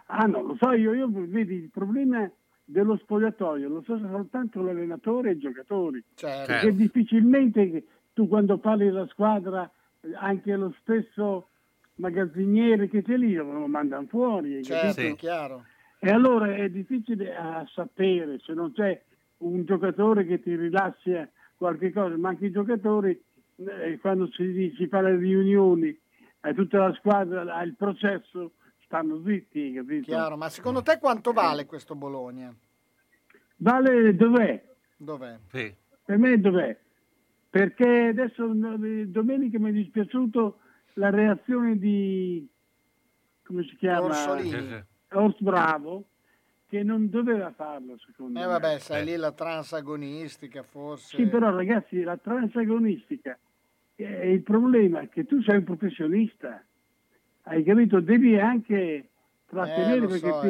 Ah no, lo so io, io vedi il problema dello spogliatoio, lo so soltanto l'allenatore e i giocatori, certo. perché difficilmente tu quando parli della squadra anche lo stesso magazziniere che c'è lì lo mandano fuori, certo, è chiaro. E allora è difficile a sapere se non c'è un giocatore che ti rilascia qualche cosa, ma anche i giocatori eh, quando si, si fa le riunioni eh, tutta la squadra ha il processo, stanno zitti, capito? Chiaro, ma secondo te quanto vale questo Bologna? Vale dov'è? Dov'è? Sì. Per me dov'è? Perché adesso domenica mi è dispiaciuto la reazione di come si chiama? Orsolini. Orso Bravo, che non doveva farlo secondo eh, me. E vabbè, sai eh. lì la transagonistica forse. Sì, però ragazzi, la transagonistica è il problema, che tu sei un professionista, hai capito? Devi anche trattenere, eh, perché so,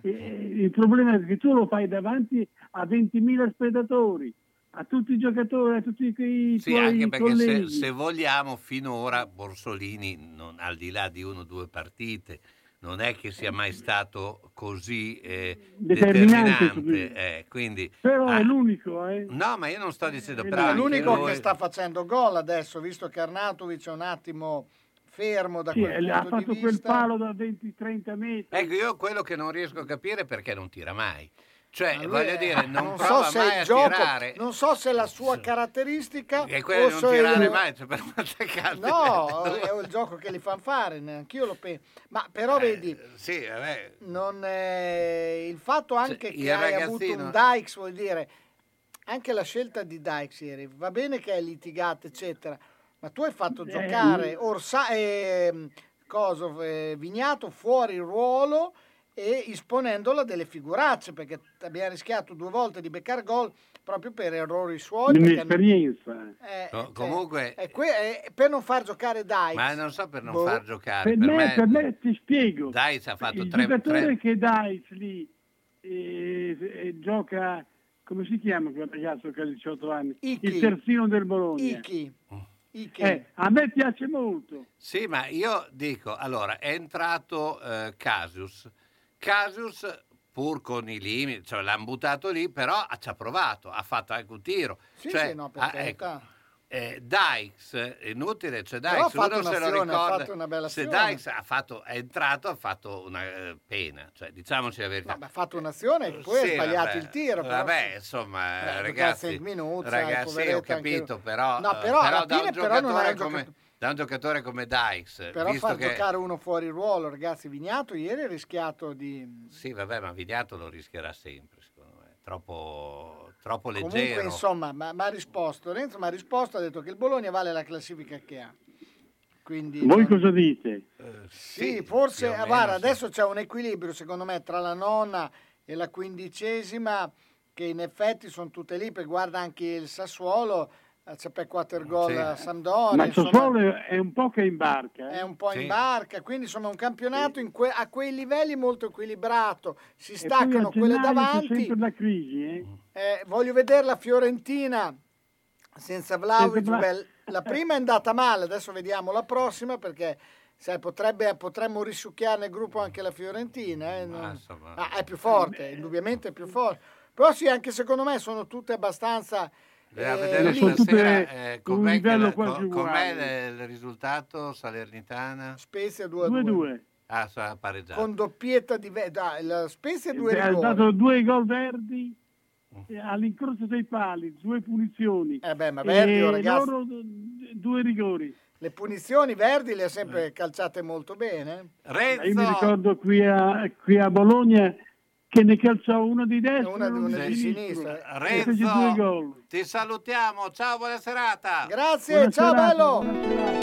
ti, eh, il problema è che tu lo fai davanti a ventimila spettatori, a tutti i giocatori, a tutti i sì, tuoi anche perché se, se vogliamo finora Borsolini, non, al di là di uno o due partite, non è che sia mai stato così eh, determinante, determinante eh, quindi, però ah, è l'unico. Eh. No, ma io non sto dicendo eh, però è l'unico lui... che sta facendo gol adesso, visto che Arnautovic è un attimo fermo da sì, quel ha punto fatto di quel vista. Palo da venti trenta metri. Ecco, io quello che non riesco a capire è perché non tira mai. Cioè, lui, voglio dire, non, non prova so mai a gioco, tirare. Non so se la sua caratteristica è quella di non tirare il... mai, cioè per non attaccare. No, è il gioco che li fanno fare, neanch'io lo penso. Ma però eh, vedi, sì, vabbè. Non è... il fatto anche cioè, che hai ragazzino... avuto un Dykes, vuol dire, anche la scelta di Dykes ieri, va bene che è litigata, eccetera, ma tu hai fatto eh. giocare Orsa... eh, Coso, eh, Vignato fuori ruolo, e esponendola a delle figuracce, perché abbiamo rischiato due volte di beccare gol proprio per errori suoi. Un'esperienza. Eh, no, comunque... Eh, eh, per non far giocare Dykes. Ma non so per non boh. far giocare. Per, per, me, me... per me ti spiego. Dykes ha fatto il tre... Il giocatore tre... che Dykes lì eh, eh, gioca... Come si chiama quel ragazzo che ha diciotto anni? Ichi. Il terzino del Bologna. Ichi. Eh, a me piace molto. Sì, ma io dico, allora, è entrato eh, Casius... Casius, pur con i limiti, cioè l'hanno buttato lì, però ci ha provato, ha fatto anche un tiro. Sì, cioè, sì, no, per carità. Ecco, eh, Dykes, inutile, c'è cioè Dykes, uno se azione, lo ricorda. Ha fatto una bella se Dykes ha fatto, è entrato, ha fatto una eh, pena, cioè diciamoci la verità. No, ma ha fatto un'azione e poi ha sì, sbagliato vabbè, il tiro. Però, vabbè, insomma, beh, ragazzi, minuti, ragazzi, ho capito, anche... però... No, però, eh, però alla fine però non ha giocato... da un giocatore come Dykes. Però visto far che... giocare uno fuori ruolo, ragazzi, Vignato ieri ha rischiato di... Sì, vabbè, ma Vignato lo rischierà sempre, secondo me. Troppo, troppo leggero. Comunque, insomma, ma, ma ha risposto. Renzo ma ha risposto, ha detto che il Bologna vale la classifica che ha. Quindi voi non... cosa dite? Uh, sì, sì, forse meno, guarda, sì. Adesso c'è un equilibrio, secondo me, tra la nona e la quindicesima, che in effetti sono tutte lì, per guarda anche il Sassuolo, c'è per quattro gol sì. a Sampdoria. Ma il Sassuolo è un po' che imbarca. Eh? È un po' sì. in barca, quindi insomma un campionato sì. in que- a quei livelli molto equilibrato, si staccano quelle davanti. C'è sempre la crisi, eh? Eh, voglio vedere la Fiorentina senza Vlahovic, bel... la prima è andata male, adesso vediamo la prossima, perché sai, potrebbe, potremmo risucchiare nel gruppo anche la Fiorentina, eh? Non... ah, è più forte, indubbiamente è più forte, però sì, anche secondo me sono tutte abbastanza eh, sono stasera, tutte eh, com'è, la, co- com'è il risultato? Salernitana Spezia due a due ah, so, pareggiato con doppietta di ah, la Spezia due ha dato due gol verdi all'incrocio dei pali, due punizioni. Eh beh, ma Verdi, e ragazzi, loro due rigori. Le punizioni Verdi le ha sempre calciate molto bene. Renzo. Io mi ricordo qui a, qui a Bologna che ne calciò uno di destra e una, una, una di sinistra. sinistra. Renzo, due gol. Ti salutiamo, ciao, buona serata. Grazie, buona ciao serata, bello. Buona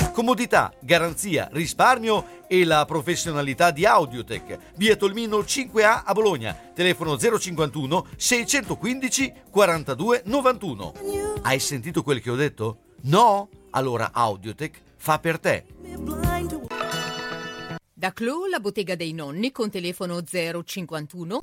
Comodità, garanzia, risparmio e la professionalità di Audiotech. Via Tolmino cinque A a Bologna, telefono zero cinquantuno seicentoquindici quarantadue novantuno. Hai sentito quel che ho detto? No? Allora Audiotech fa per te. Da Clou, la bottega dei nonni, con telefono zero cinquantuno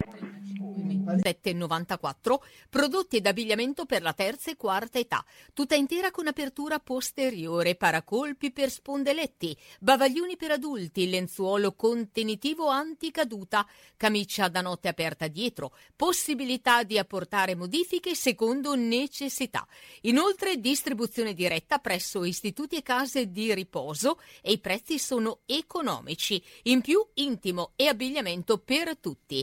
settecentonovantaquattro, prodotti ed abbigliamento per la terza e quarta età, tutta intera con apertura posteriore, paracolpi per spondeletti, bavaglioni per adulti, lenzuolo contenitivo anticaduta, camicia da notte aperta dietro, possibilità di apportare modifiche secondo necessità. Inoltre distribuzione diretta presso istituti e case di riposo e i prezzi sono economici, in più intimo e abbigliamento per tutti.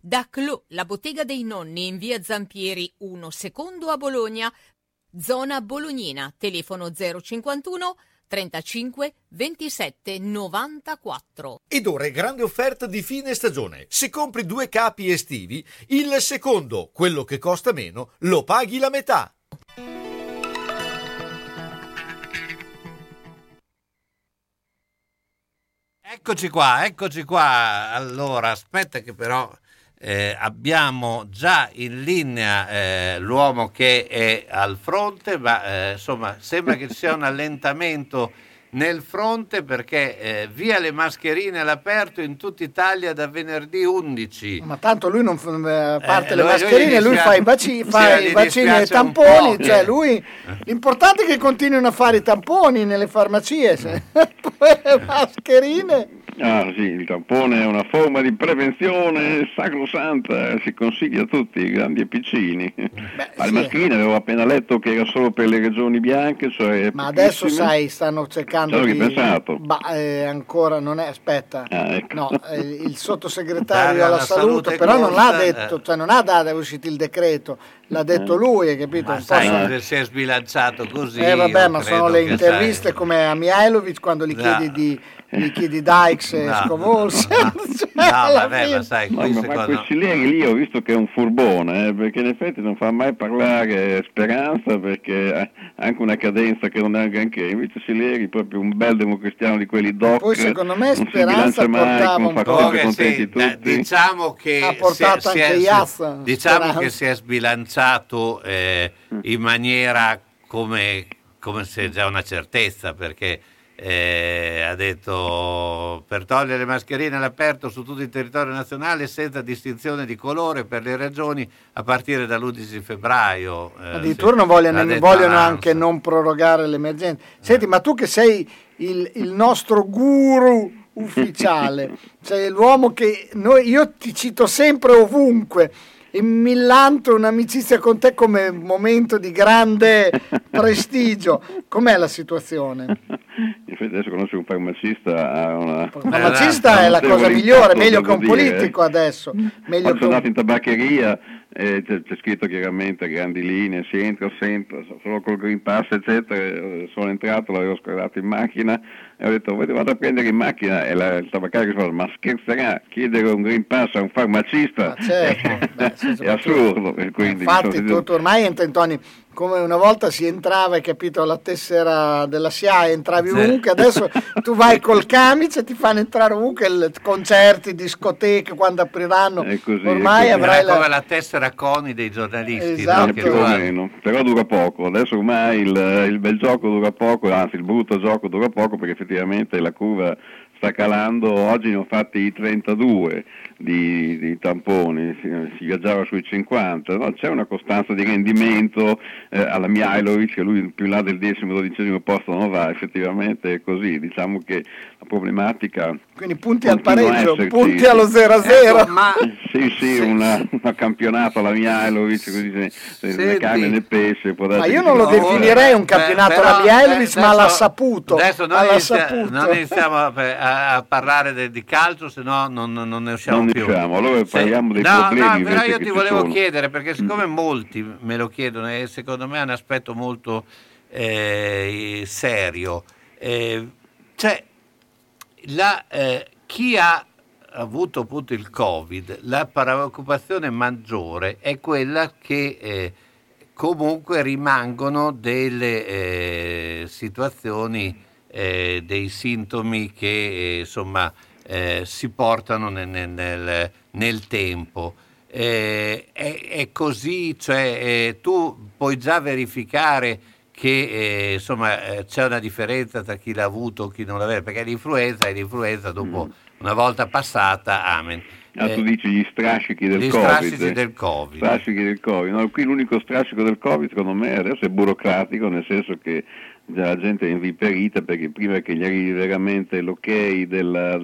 Da Clou, la bottega dei nonni, in via Zampieri uno secondo a Bologna, zona bolognina, telefono zero cinquantuno trentacinque ventisette novantaquattro. Ed ora è grande offerta di fine stagione. Se compri due capi estivi, il secondo, quello che costa meno, lo paghi la metà. Eccoci qua, eccoci qua. Allora, aspetta che però... Eh, abbiamo già in linea eh, l'uomo che è al fronte, ma eh, insomma sembra che ci sia un allentamento nel fronte, perché eh, via le mascherine all'aperto in tutta Italia da venerdì undici. Ma tanto lui non parte eh, le lui, mascherine, lui, lui fa i bacini, fa i bacini e tamponi, cioè lui l'importante è che continuino a fare i tamponi nelle farmacie, cioè. Poi le mascherine. Ah sì, il tampone è una forma di prevenzione sacrosanta, si consiglia a tutti, grandi e piccini. Beh, alle sì. mascherine avevo appena letto che era solo per le regioni bianche, cioè. Ma adesso sai, stanno cercando di... pensato. Ma eh, ancora non è, aspetta, ah, ecco. no, eh, il sottosegretario alla salute, salute però non l'ha detto, cioè non ha dato, è uscito il decreto, l'ha detto lui, hai capito? Ma sai che si è sbilanciato così. Eh vabbè, ma sono le interviste sai. come a Mihailovic, quando gli no. chiedi di... mi chiedi Dykes e no, Scomorsi. No, no, no, vabbè, ma sai, no, ma secondo... Consiglieri lì ho visto che è un furbone, eh, perché in effetti non fa mai parlare Speranza, perché ha anche una cadenza che non è granché. Invece Sileri proprio un bel democristiano di quelli doc. Poi secondo me Speranza portava mai, un po' che sì, tutti. Diciamo che ha portato si, anche si è, diciamo Speranza. Che si è sbilanciato eh, in maniera come come se già una certezza, perché eh, ha detto per togliere le mascherine all'aperto su tutto il territorio nazionale senza distinzione di colore per le regioni a partire dall'undici febbraio. Eh, addirittura sì, vogliono, vogliono anche non prorogare l'emergenza. Senti, eh. ma tu che sei il, il nostro guru ufficiale, cioè l'uomo che noi, io ti cito sempre ovunque, e millanto un'amicizia con te come momento di grande prestigio. Com'è la situazione? Adesso conosco un farmacista. Ha una... Il farmacista eh, è la cosa migliore, meglio che un dire, politico eh. adesso. Meglio sono che... andato in tabaccheria, eh, c'è, c'è scritto chiaramente a grandi linee, si entra, si entra, solo col Green Pass, eccetera. Sono entrato, l'avevo scordato in macchina e ho detto vado a prendere in macchina e la, il tabaccaio mi fa ma scherzerà, chiedere un Green Pass a un farmacista? Ma certo, beh, è assurdo. Quindi, infatti insomma, tutto ormai entra in toni. Come una volta si entrava, hai capito, la tessera della S I A E, entravi ovunque, adesso tu vai col camice, ti fanno entrare ovunque, concerti, discoteche, quando apriranno, è così, ormai è così. Avrai la... come la tessera CONI dei giornalisti. Esatto. No? Che più o meno, però dura poco, adesso ormai il, il bel gioco dura poco, anzi il brutto gioco dura poco, perché effettivamente la curva sta calando, oggi ne ho fatti trentadue di, di tamponi, si, si viaggiava sui cinquanta, no? C'è una costanza di rendimento eh, alla Mihailovic, che lui più in là del decimo, dodicesimo posto non va, effettivamente è così, diciamo che la problematica... Quindi punti al pareggio, punti allo zero a zero. Eh, ma... Sì, sì, una, una campionata alla Mihailovic, così se, se ne cambia nel pesce. Può ma io non lo definirei un campionato eh, alla Mihailovic, eh, ma l'ha saputo. Adesso non iniziamo a... a parlare de, di calcio, se no non, non ne usciamo non più. Diciamo, allora parliamo sì. dei no, problemi. No, però io ti volevo sono. chiedere, perché siccome molti me lo chiedono e secondo me è un aspetto molto eh, serio, eh, cioè la, eh, chi ha avuto appunto il Covid, la preoccupazione maggiore è quella che eh, comunque rimangono delle eh, situazioni Eh, dei sintomi che eh, insomma eh, si portano nel, nel, nel tempo. Eh, è, è così, cioè eh, tu puoi già verificare che eh, insomma eh, c'è una differenza tra chi l'ha avuto e chi non l'ha avuto, perché l'influenza è l'influenza, dopo mm. una volta passata, amen. Ah, tu dici gli strascichi del gli Covid. Strascichi del Covid. Strascichi del Covid. No, qui l'unico strascico del Covid, secondo me, adesso è burocratico, nel senso che già la gente è inviperita, perché prima che gli arrivi veramente l'ok della,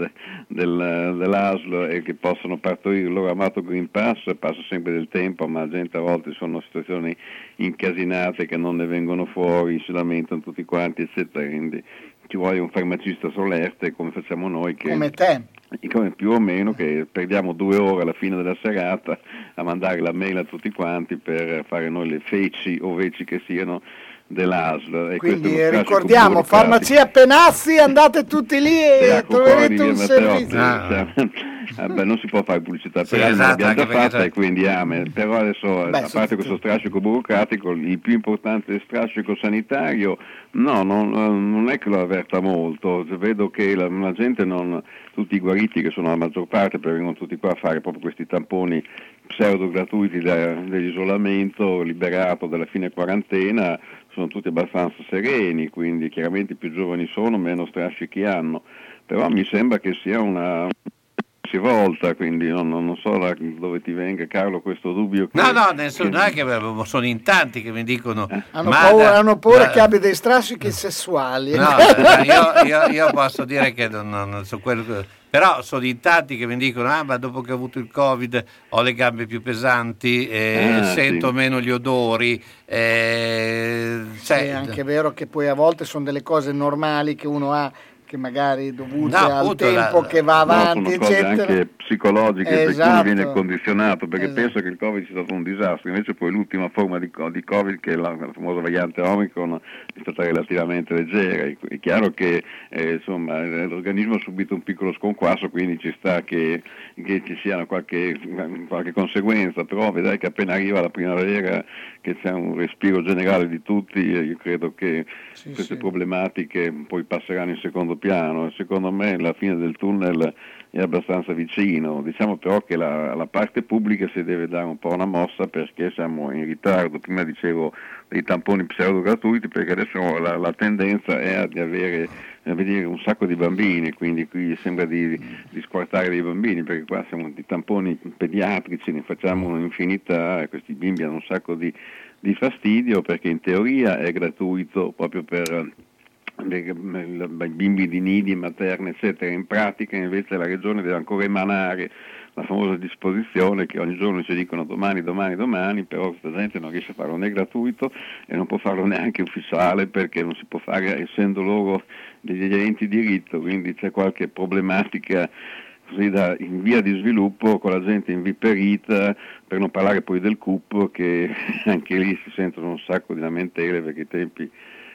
della, dell'A S L e che possono partorire il loro amato Green Pass, passa sempre del tempo, ma la gente a volte sono situazioni incasinate che non ne vengono fuori, si lamentano tutti quanti, eccetera. Quindi ci vuole un farmacista solerte come facciamo noi, che come te, come più o meno, che perdiamo due ore alla fine della serata a mandare la mail a tutti quanti per fare noi le feci o veci che siano dell'A S L. E quindi ricordiamo farmacia Penassi, andate tutti lì e troverete un servizio. No. Eh beh, non si può fare pubblicità, sì, per esatto, l'abbiamo già fatta, e quindi amen. Però adesso, beh, a parte questo strascico burocratico, il più importante strascico sanitario, no, non, non è che lo avverta molto. Vedo che la, la gente non, tutti i guariti, che sono la maggior parte, perché vengono tutti qua a fare proprio questi tamponi pseudo gratuiti da, dell'isolamento liberato dalla fine quarantena, sono tutti abbastanza sereni, quindi chiaramente più giovani sono, meno strascichi hanno. Però mi sembra che sia una volta, quindi non, non so la, dove ti venga, Carlo, questo dubbio. Che, no, no, adesso che... non è che sono in tanti che mi dicono eh. hanno, paura, da, hanno paura da, che abbia dei strascichi no. sessuali. No, no, io, io, io posso dire che non, non so quello, però sono in tanti che mi dicono ah, ma dopo che ho avuto il Covid ho le gambe più pesanti, eh, ah, sento sì. meno gli odori. Eh, cioè... È anche vero che poi a volte sono delle cose normali che uno ha, che magari dovute no, al appunto, tempo la... che va avanti, no, sono eccetera. Cose anche psicologiche, esatto. Per cui viene condizionato, perché esatto. Penso che il Covid sia stato un disastro, invece poi l'ultima forma di, di Covid, che è la, la famosa variante Omicron, è stata relativamente leggera. È chiaro che eh, insomma l'organismo ha subito un piccolo sconquasso, quindi ci sta che, che ci siano qualche, qualche conseguenza, però vedrai che appena arriva la primavera, che c'è un respiro generale di tutti, io credo che sì, queste sì. problematiche poi passeranno in secondo piano, e secondo me la fine del tunnel è abbastanza vicino. Diciamo però che la, la parte pubblica si deve dare un po' una mossa, perché siamo in ritardo. Prima dicevo dei tamponi pseudo gratuiti, perché adesso la, la tendenza è di avere a vedere un sacco di bambini, quindi qui sembra di, di squartare dei bambini, perché qua siamo di tamponi pediatrici, ne facciamo un'infinità e questi bimbi hanno un sacco di, di fastidio, perché in teoria è gratuito proprio per i bimbi di nidi, materne, eccetera. In pratica invece la Regione deve ancora emanare la famosa disposizione che ogni giorno ci dicono domani, domani, domani, però questa gente non riesce a farlo né gratuito e non può farlo neanche ufficiale, perché non si può fare essendo loro degli enti di diritto, quindi c'è qualche problematica così da, in via di sviluppo, con la gente inviperita, per non parlare poi del C U P, che anche lì si sentono un sacco di lamentele perché i tempi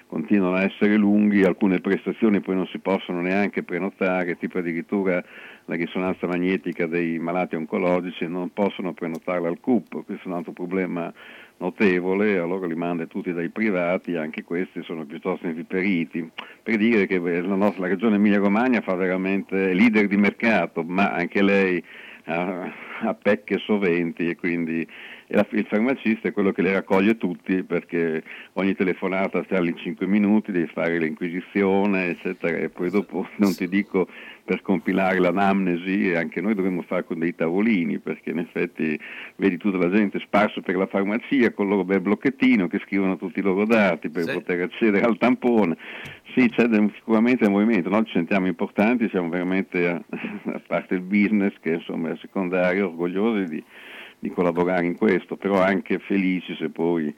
continuano a essere lunghi, alcune prestazioni poi non si possono neanche prenotare, tipo addirittura la risonanza magnetica dei malati oncologici non possono prenotarla al C U P, questo è un altro problema notevole, allora li manda tutti dai privati, anche questi sono piuttosto inviperiti. Per dire che la nostra la Regione Emilia-Romagna fa veramente leader di mercato, ma anche lei a, a pecche soventi, e quindi e la, il farmacista è quello che le raccoglie tutti, perché ogni telefonata sta lì cinque minuti, devi fare l'inquisizione eccetera, e poi dopo non ti dico per compilare l'anamnesi, e anche noi dovremmo fare con dei tavolini, perché in effetti vedi tutta la gente sparsa per la farmacia con il loro bel blocchettino che scrivono tutti i loro dati per sì. poter accedere al tampone. Sì, c'è sicuramente un movimento, noi ci sentiamo importanti, siamo veramente a, a parte il business che insomma è secondario, orgogliosi di, di collaborare in questo, però anche felici se poi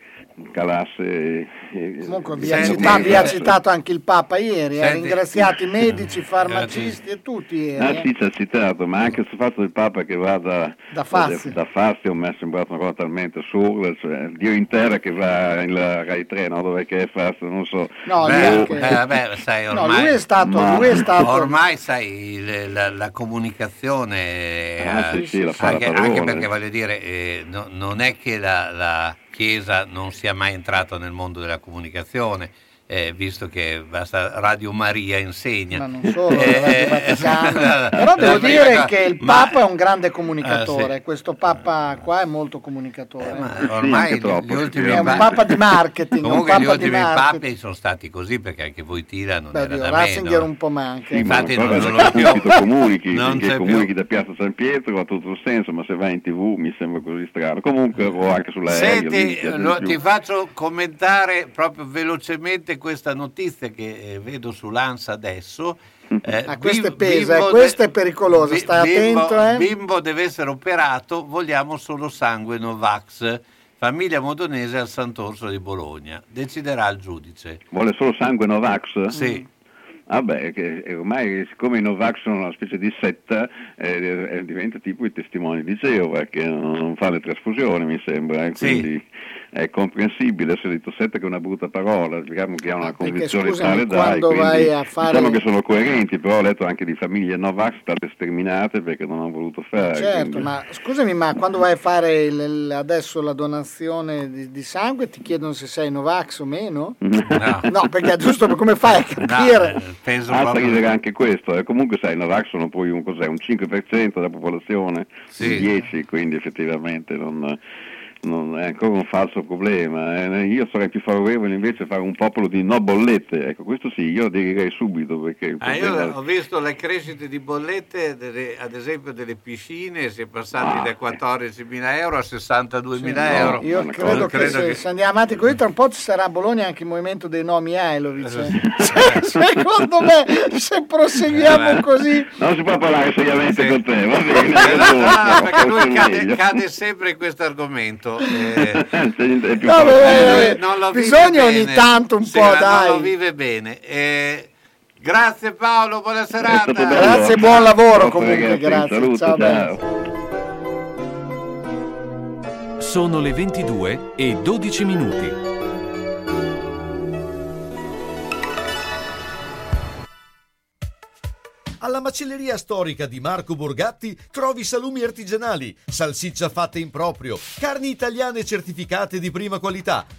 calasse. E, comunque vi ha citato, citato anche il Papa ieri, ha ringraziato i medici, i farmacisti e tutti ieri. Ah sì, ci ha citato, ma anche sul fatto del Papa che va da, da Fazio, da, da Fazio mi è sembrato una cosa talmente assurda, cioè Dio in terra che va in la Rai tre, no? Dov'è che è Fazio, non so. No, beh, lui, è... Eh, beh, sai, ormai... no, lui è stato, ma... lui è stato... ormai sai le, la, la comunicazione, ah, eh, sì, sì, la anche, anche perché voglio dire, Eh, no, non è che la, la Chiesa non sia mai entrata nel mondo della comunicazione, eh, visto che basta Radio Maria insegna. Ma non solo, eh, però devo dire cosa, che il Papa ma, è un grande comunicatore, eh, sì. Questo Papa qua è molto comunicatore. Eh, ma ormai sì, troppo, gli, gli ultimi è un Papa di marketing. Comunque un papa gli ultimi papi sono stati così, perché anche voi Tira non Beh, era Dio, da Ratzinger meno. Un po' manca. Sì, infatti ma non, non lo più. comunichi, non comunichi da Piazza San Pietro ha tutto il senso, ma se vai in TV mi sembra così strano. Comunque o anche sulla Senti, lo, ti faccio commentare proprio velocemente questa notizia che vedo sull'Ansa adesso. Eh, ah, questa pesa, questa è pericolosa, bi- sta bimbo, attento. Eh. Bimbo deve essere operato, vogliamo solo sangue Novax. Famiglia Modonese al Sant'Orso di Bologna. Deciderà il giudice. Vuole solo sangue Novax? Sì. Mm. Ah beh, che ormai siccome i Novax sono una specie di setta, eh, diventa tipo i testimoni di Geova, che non fa le trasfusioni mi sembra, eh, quindi sì. È comprensibile. Se detto setta che è una brutta parola, diciamo che ha una convinzione tale, dai, quindi fare... diciamo che sono coerenti, però ho letto anche di famiglie Novax state sterminate perché non hanno voluto fare. Certo, quindi... ma scusami, ma quando vai a fare il, adesso la donazione di, di sangue ti chiedono se sei Novax o meno? No, no, perché giusto, come fai a capire? No. Penso ah, proprio... anche questo, eh. Comunque sai, i Novax sono poi un, cos'è, un cinque per cento della popolazione, sì. dieci, quindi effettivamente non, non è ancora un falso problema. Eh. Io sarei più favorevole invece a fare un popolo di no bollette, ecco questo sì, io direi subito, perché ah, problema... io ho visto le crescite di bollette, delle, ad esempio delle piscine, si è passati ah, da quattordicimila euro a sessantaduemila euro. Io credo, cosa, credo che, se, che se andiamo avanti così tra un po' ci sarà a Bologna anche il movimento dei nomi Ailovic. Secondo me se proseguiamo eh, così non si può parlare seriamente sì. con te, va bene. No, perché lui cade, cade sempre in questo argomento, eh, no, beh, beh, beh. Non lo bisogna ogni bene. tanto un sì, po' dai non lo vive bene, eh, Grazie Paolo, buona serata. Grazie, buon lavoro comunque, grazie. Saluto, ciao, ciao. Sono le ventidue e dodici minuti. Alla Macelleria Storica di Marco Borgatti trovi salumi artigianali, salsiccia fatta in proprio, carni italiane certificate di prima qualità,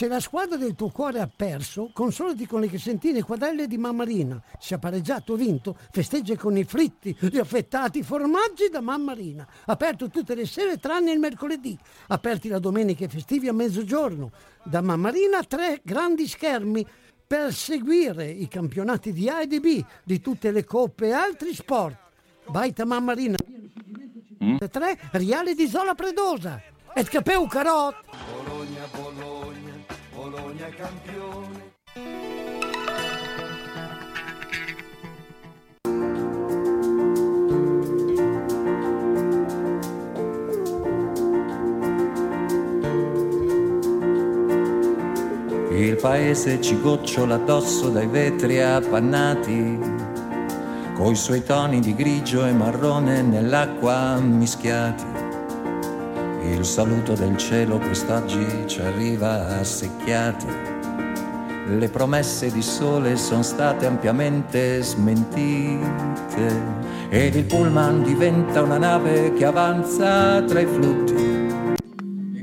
Se la squadra del tuo cuore ha perso, consolati con le crescentine e quadrelle di Mamma Rina. Se ha pareggiato o vinto, festeggia con i fritti, gli affettati formaggi da Mamma Rina. Aperto tutte le sere tranne il mercoledì. Aperti la domenica e festivi a mezzogiorno. Da Mamma Rina tre grandi schermi per seguire i campionati di A e di B, di tutte le coppe e altri sport. Baita Mamma Rina. Mm? tre Riale di Zola Predosa. E Scapeu Carot. Bologna, Bologna. Bologna campione. Il paese ci gocciola addosso dai vetri appannati, coi suoi toni di grigio e marrone nell'acqua mischiati. Il saluto del cielo quest'oggi ci arriva assecchiato. Le promesse di sole sono state ampiamente smentite ed il pullman diventa una nave che avanza tra i flutti. E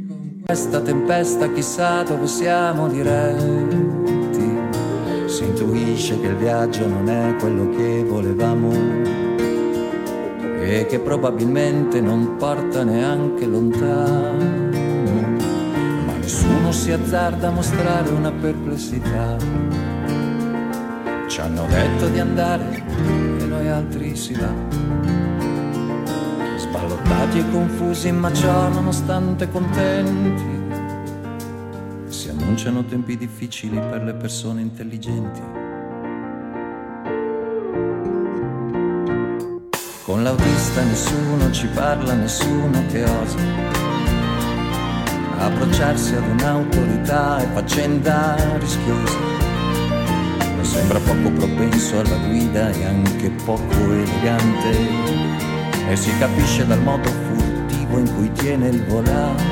con questa tempesta chissà dove siamo diretti. Si intuisce che il viaggio non è quello che volevamo e che probabilmente non porta neanche lontano, ma nessuno si azzarda a mostrare una perplessità. Ci hanno detto di andare e noi altri si va, sballottati e confusi, ma ciò nonostante contenti. Si annunciano tempi difficili per le persone intelligenti. Con l'autista nessuno ci parla, nessuno che osa approcciarsi ad un'autorità è faccenda rischiosa. Mi sembra poco propenso alla guida e anche poco elegante, e si capisce dal modo furtivo in cui tiene il volante.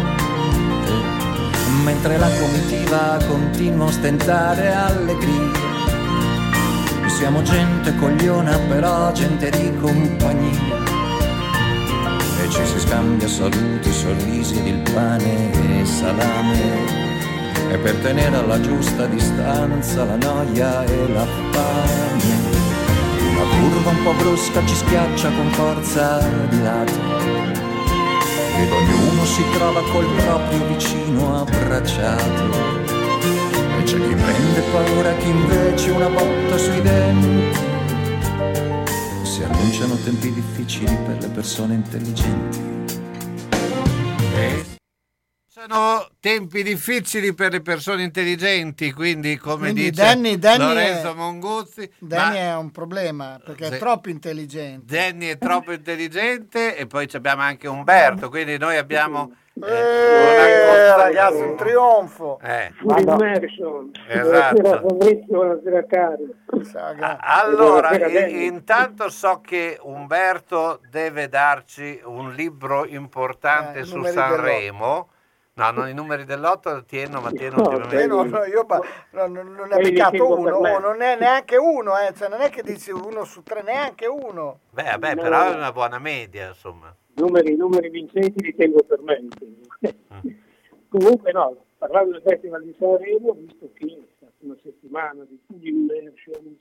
Mentre la comitiva continua a ostentare allegria, siamo gente cogliona però gente di compagnia, e ci si scambia saluti, sorrisi ed il pane e salame, e per tenere alla giusta distanza la noia e la fame Una curva un po' brusca ci schiaccia con forza di lato ed ognuno si trova col proprio vicino abbracciato. E c'è chi prende paura, chi invece una botta sui denti. Si annunciano tempi difficili per le persone intelligenti. E... sono tempi difficili per le persone intelligenti, quindi come quindi dice Danny, Danny Lorenzo è, Monguzzi Danny ma... è un problema perché sì. È troppo intelligente. Danny è troppo intelligente e poi abbiamo anche Umberto, quindi noi abbiamo eh, eh, una... ragazzi un trionfo eh. Full immersion, esatto. Buonasera Fabrizio, buonasera cari. Allora buonasera, intanto so che Umberto deve darci un libro importante eh, su Sanremo. No, non i numeri dell'otto, tieno, ma tieno no, no, io pa- no, non ne ha piccato uno, oh, non è neanche uno, eh, cioè non è che dici uno su tre, neanche uno. Beh, vabbè, no, però è una buona media, insomma. Numeri, numeri vincenti li tengo per me. Mm. Comunque no, parlando del Festival di Sanremo, visto che è stata una settimana di full immersion.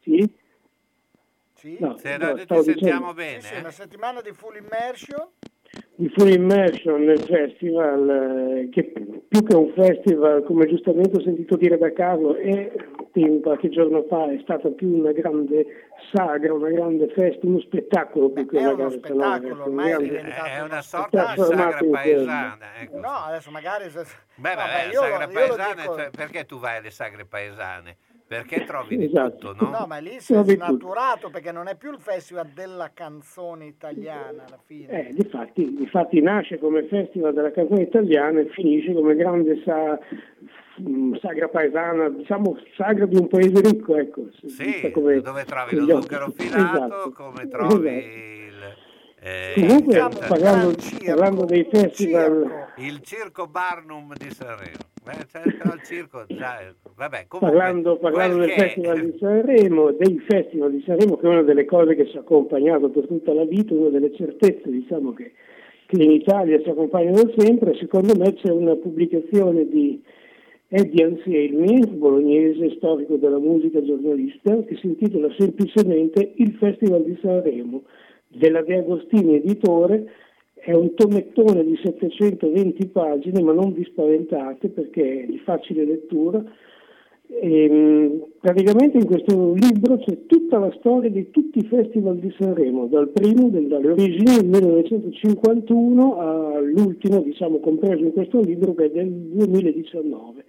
Sì? Sì, no, se no, ci sentiamo dicendo. Bene. Sì, sì, eh? Una settimana di full immersion. Di full immersion nel festival, che più che un festival, come giustamente ho sentito dire da Carlo, e qualche giorno fa è stata più una grande saga, una grande festa, uno spettacolo. Beh, più che una grande spettacolo, ormai è, è una sorta di sagra paesana. Ecco. No, adesso magari. Beh, beh, no, beh io, sagra paesana, dico... cioè, perché tu vai alle sagre paesane? Perché trovi di esatto. tutto, no? No, ma lì si è snaturato perché non è più il festival della canzone italiana alla fine. Eh, difatti, difatti nasce come festival della canzone italiana e finisce come grande sa, sagra paesana, diciamo sagra di un paese ricco, ecco. Sì, come, dove trovi lo zucchero filato, esatto. Come trovi il... Eh, comunque, diciamo, parlando, parlando dei festival... Circo. Il Circo Barnum di Sanremo. Beh, c'era il circo, già, vabbè, comunque, parlando, parlando del Festival di Sanremo, dei Festival di Sanremo, che è una delle cose che ci ha accompagnato per tutta la vita, una delle certezze, diciamo, che, che in Italia ci accompagnano sempre. Secondo me c'è una pubblicazione di Eddie Anselmi, bolognese, storico della musica, giornalista, che si intitola semplicemente Il Festival di Sanremo, della De Agostini editore. È un tomettone di settecentoventi pagine, ma non vi spaventate perché è di facile lettura. E, praticamente in questo libro c'è tutta la storia di tutti i festival di Sanremo, dal primo, dalle origini del millenovecentocinquantuno all'ultimo, diciamo, compreso in questo libro, che è del duemiladiciannove.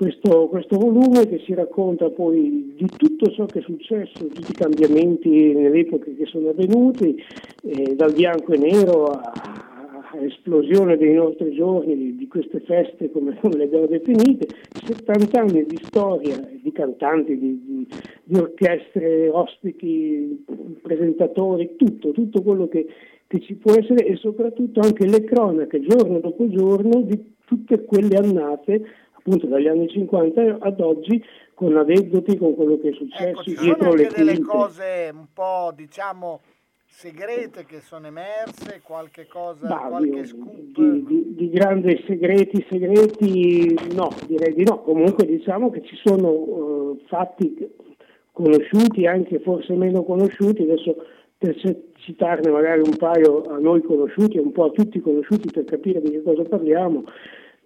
Questo, questo volume che si racconta poi di tutto ciò che è successo, tutti i cambiamenti nelle epoche che sono avvenuti, eh, dal bianco e nero all'esplosione dei nostri giorni, di, di queste feste come, come le abbiamo definite, settanta anni di storia, di cantanti, di, di, di orchestre, ospiti, presentatori, tutto, tutto quello che, che ci può essere e soprattutto anche le cronache giorno dopo giorno di tutte quelle annate, appunto dagli anni cinquanta ad oggi, con aneddoti, con quello che è successo, ecco, ci dietro sono anche le quinte. Delle cose un po', diciamo, segrete che sono emerse, qualche cosa, bah, qualche scoop? Di, di, di grandi segreti, segreti no, direi di no. Comunque diciamo che ci sono uh, fatti conosciuti, anche forse meno conosciuti, adesso per citarne magari un paio a noi conosciuti e un po' a tutti conosciuti per capire di che cosa parliamo.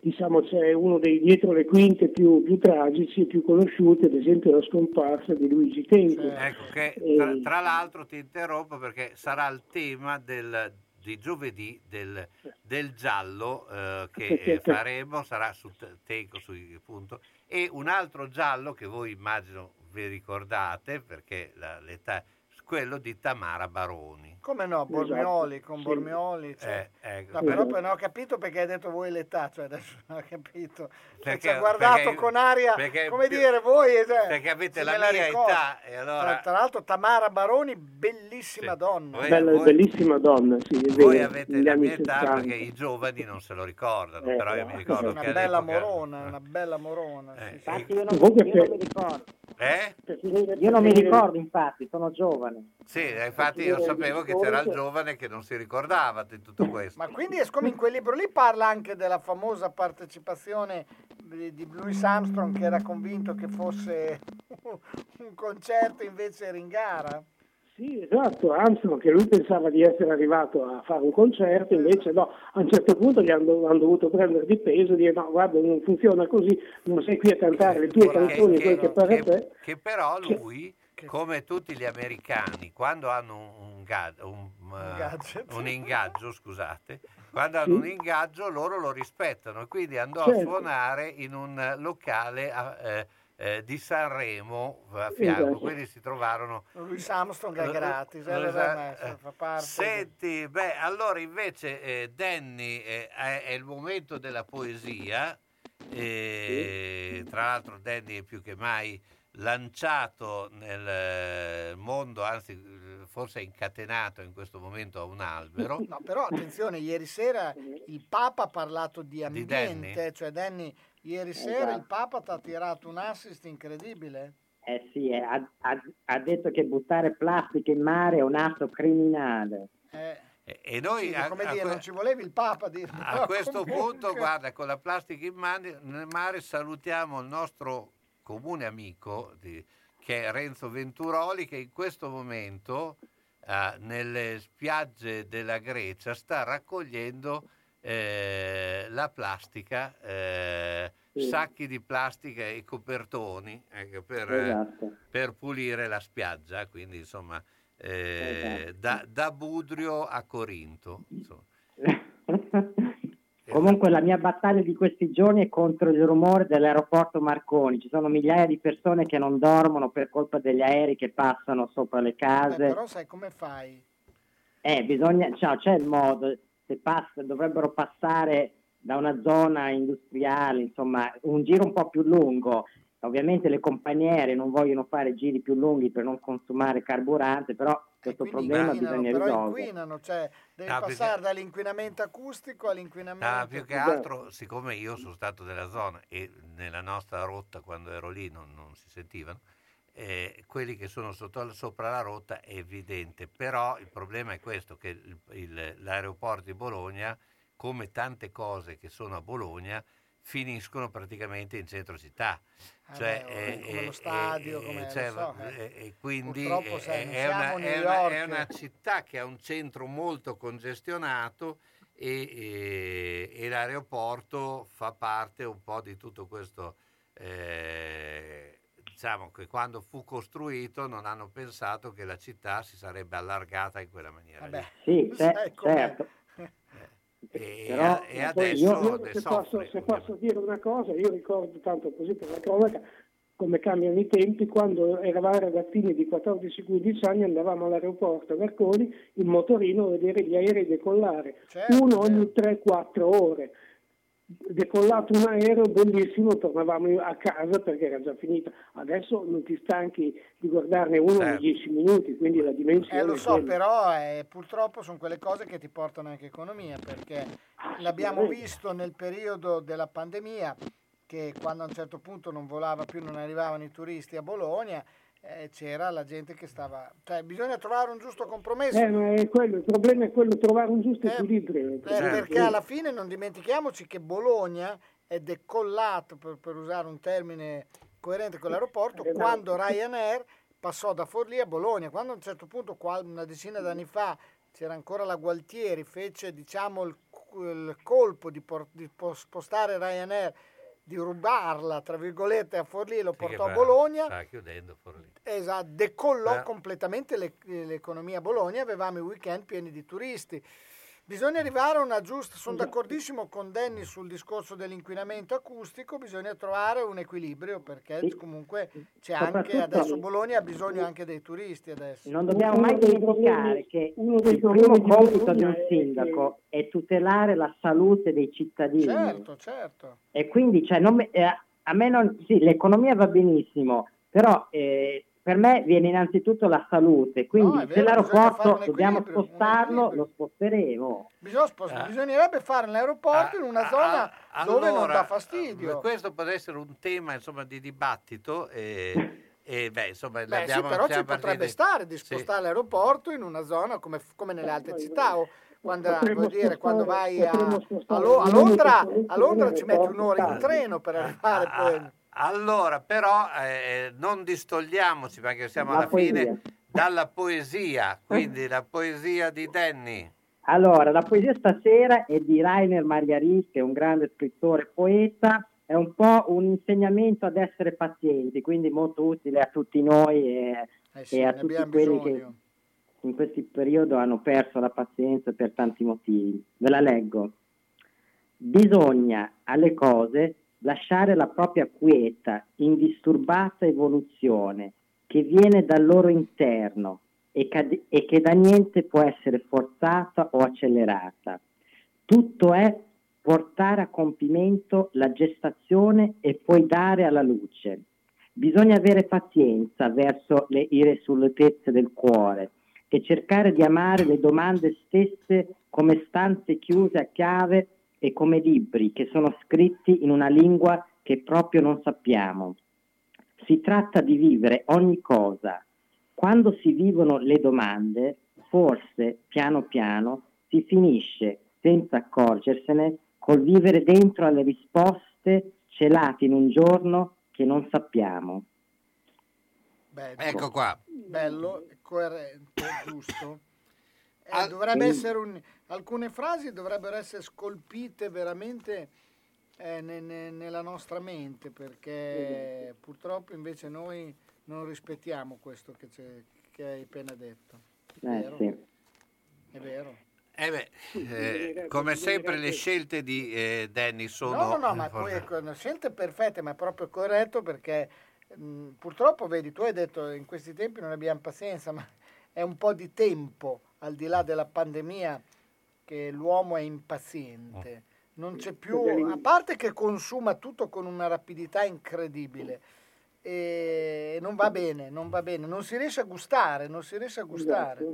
Diciamo c'è uno dei dietro le quinte più, più tragici e più conosciuti, ad esempio la scomparsa di Luigi Tenco. Cioè, ecco che tra, tra l'altro ti interrompo perché sarà il tema del, di giovedì del, del giallo eh, che faremo, sarà su Tenco sui, punto, e un altro giallo che voi immagino vi ricordate perché la, l'età... quello di Tamara Baroni. Come no, Bormioli, esatto. Con sì. Bormioli. Cioè. Eh, ecco. No, però poi non ho capito perché hai detto voi l'età, cioè adesso non ho capito. Perché, ci ha guardato perché, con aria, perché, come più, dire, voi... Cioè, perché avete la mia ricordo. Età. E allora... tra, tra l'altro Tamara Baroni, bellissima sì. donna. Voi, Bella, voi, bellissima donna, sì. Voi avete la mia età settanta. Perché i giovani non se lo ricordano, eh, però io mi ricordo una che... Una bella morona, una bella morona. Eh, sì, infatti sì. Io non, io non mi ricordo. Eh? Io non mi ricordo infatti, sono giovane. Sì, infatti io sapevo che c'era il giovane che non si ricordava di tutto questo. Ma quindi come in quel libro lì parla anche della famosa partecipazione di Louis Armstrong che era convinto che fosse un concerto invece era in gara. Sì, esatto, Armstrong, che lui pensava di essere arrivato a fare un concerto, invece no, a un certo punto gli hanno, hanno dovuto prendere di peso e dire no, guarda, non funziona così, non sei qui a cantare le tue canzoni, quelle che pare a te. Che però lui, che, come tutti gli americani, quando hanno un, ga- un, uh, un ingaggio, scusate, quando hanno sì. un ingaggio loro lo rispettano, quindi andò certo. a suonare in un locale... A, eh, Eh, di Sanremo a fianco, esatto. quindi si trovarono. Louis Armstrong è gratis, eh, messo, fa parte. Senti, di... beh, allora invece eh, Danny eh, è, è il momento della poesia. Eh, sì. Tra l'altro, Danny è più che mai lanciato nel mondo, anzi, forse incatenato in questo momento a un albero. No, però attenzione, ieri sera il Papa ha parlato di ambiente, di Danny. Cioè Danny. Ieri sera esatto. il Papa ti ha tirato un assist incredibile. Eh sì, eh, ha, ha, ha detto che buttare plastica in mare è un atto criminale. Eh, e, e noi sì, a, come a, dire, a, non ci volevi il Papa dire. A no, questo comunque. punto, guarda, con la plastica in mare, nel mare salutiamo il nostro comune amico di, che è Renzo Venturoli, che in questo momento eh, nelle spiagge della Grecia sta raccogliendo Eh, la plastica, eh, sì. sacchi di plastica e copertoni anche per, esatto. eh, per pulire la spiaggia, quindi insomma eh, esatto. da, da Budrio a Corinto. Comunque la mia battaglia di questi giorni è contro il rumore dell'aeroporto Marconi. Ci sono migliaia di persone che non dormono per colpa degli aerei che passano sopra le case. Beh, però sai come fai? Eh, bisogna, cioè, c'è il modo. Se passa, dovrebbero passare da una zona industriale, insomma, un giro un po' più lungo. Ovviamente le compagnie aeree non vogliono fare giri più lunghi per non consumare carburante, però questo problema inquinano, bisogna risolvere. Però inquinano, cioè devi no, passare perché... dall'inquinamento acustico all'inquinamento... No, più che altro, siccome io sono stato della zona e nella nostra rotta quando ero lì non, non si sentivano, eh, quelli che sono sotto, sopra la rotta è evidente, però il problema è questo, che il, il, l'aeroporto di Bologna, come tante cose che sono a Bologna, finiscono praticamente in centro città, cioè eh, eh, come lo stadio eh, come cioè, so, eh. e quindi eh, sai, è, una, è, una, è una città che ha un centro molto congestionato e, e, e l'aeroporto fa parte un po' di tutto questo. eh, Diciamo che quando fu costruito non hanno pensato che la città si sarebbe allargata in quella maniera. Vabbè, sì, te, certo. E, Però, e adesso io, io, se, posso, se posso dire una cosa, io ricordo tanto così per la cronaca come cambiano i tempi. Quando eravamo ragazzini di quattordici quindici anni andavamo all'aeroporto Marconi in motorino a vedere gli aerei decollare, certo, uno ogni tre quattro ore. Decollato un aereo bellissimo, tornavamo a casa perché era già finita. Adesso non ti stanchi di guardarne uno ogni dieci minuti, quindi la dimensione eh, lo so, è però eh, purtroppo sono quelle cose che ti portano anche economia, perché ah, l'abbiamo visto nel periodo della pandemia, che quando a un certo punto non volava più, non arrivavano i turisti a Bologna, eh, c'era la gente che stava, cioè bisogna trovare un giusto compromesso. Eh, ma è quello, il problema è quello, trovare un giusto eh, equilibrio, eh, perché alla fine non dimentichiamoci che Bologna è decollato, per, per usare un termine coerente con l'aeroporto, eh, quando Ryanair passò da Forlì a Bologna, quando a un certo punto, una decina d'anni fa, c'era ancora la Gualtieri, fece diciamo il, il colpo di, por, di spostare Ryanair, di rubarla tra virgolette a Forlì, lo portò a Bologna, sta chiudendo Forlì. Esatto, decollò Beh. completamente le, l'economia a Bologna, avevamo i weekend pieni di turisti. Bisogna arrivare a una giusta, sono d'accordissimo con Danny sul discorso dell'inquinamento acustico, bisogna trovare un equilibrio perché sì. comunque c'è anche adesso Bologna ha bisogno anche dei turisti adesso. Non dobbiamo mai dimenticare che uno dei primi compiti di un sindaco è tutelare la salute dei cittadini. Certo, certo. E quindi cioè, non, eh, a me non, sì, l'economia va benissimo, però eh, per me viene innanzitutto la salute, quindi no, vero, se l'aeroporto dobbiamo spostarlo, lo sposteremo. Bisogna spost- ah. Bisognerebbe fare l'aeroporto ah, in una zona ah, ah, dove allora, non dà fastidio. Questo può essere un tema insomma di dibattito. E, e beh, insomma, beh, l'abbiamo, sì, però ci potrebbe di... stare di spostare sì. l'aeroporto in una zona come, come nelle altre città. O, Quando, vuol dire, spostare, quando vai a, a, Lo- a Londra, a Londra ci metti un'ora in treno per arrivare poi. Allora, però eh, non distogliamoci, perché siamo la alla poesia. fine, dalla poesia, quindi la poesia di Danny. Allora, la poesia stasera è di Rainer Margaris, che è un grande scrittore e poeta. È un po' un insegnamento ad essere pazienti, quindi molto utile a tutti noi e, eh sì, e a tutti quelli bisogno. che in questo periodo hanno perso la pazienza per tanti motivi. Ve la leggo. Bisogna alle cose lasciare la propria quieta, indisturbata evoluzione che viene dal loro interno e che, e che da niente può essere forzata o accelerata. Tutto è portare a compimento la gestazione e poi dare alla luce. Bisogna avere pazienza verso le irresolutezze del cuore e cercare di amare le domande stesse come stanze chiuse a chiave e come libri che sono scritti in una lingua che proprio non sappiamo. Si tratta di vivere ogni cosa. Quando si vivono le domande, forse, piano piano, si finisce, senza accorgersene, col vivere dentro alle risposte celate in un giorno che non sappiamo. Bello. Ecco qua. Bello, coerente, giusto. Eh, Al- dovrebbe essere un, alcune frasi dovrebbero essere scolpite veramente eh, ne, ne, nella nostra mente, perché mm. purtroppo invece noi non rispettiamo questo che, che hai appena detto. È eh, vero? Sì. È vero. Eh beh, eh, come sempre le scelte di eh, Danny sono... No, no, no, ma poi sono scelte perfette, ma è proprio corretto, perché mh, purtroppo, vedi, tu hai detto in questi tempi non abbiamo pazienza, ma è un po' di tempo, al di là della pandemia, che l'uomo è impaziente. Non c'è più... A parte che consuma tutto con una rapidità incredibile. E non va bene, non va bene. Non si riesce a gustare, non si riesce a gustare.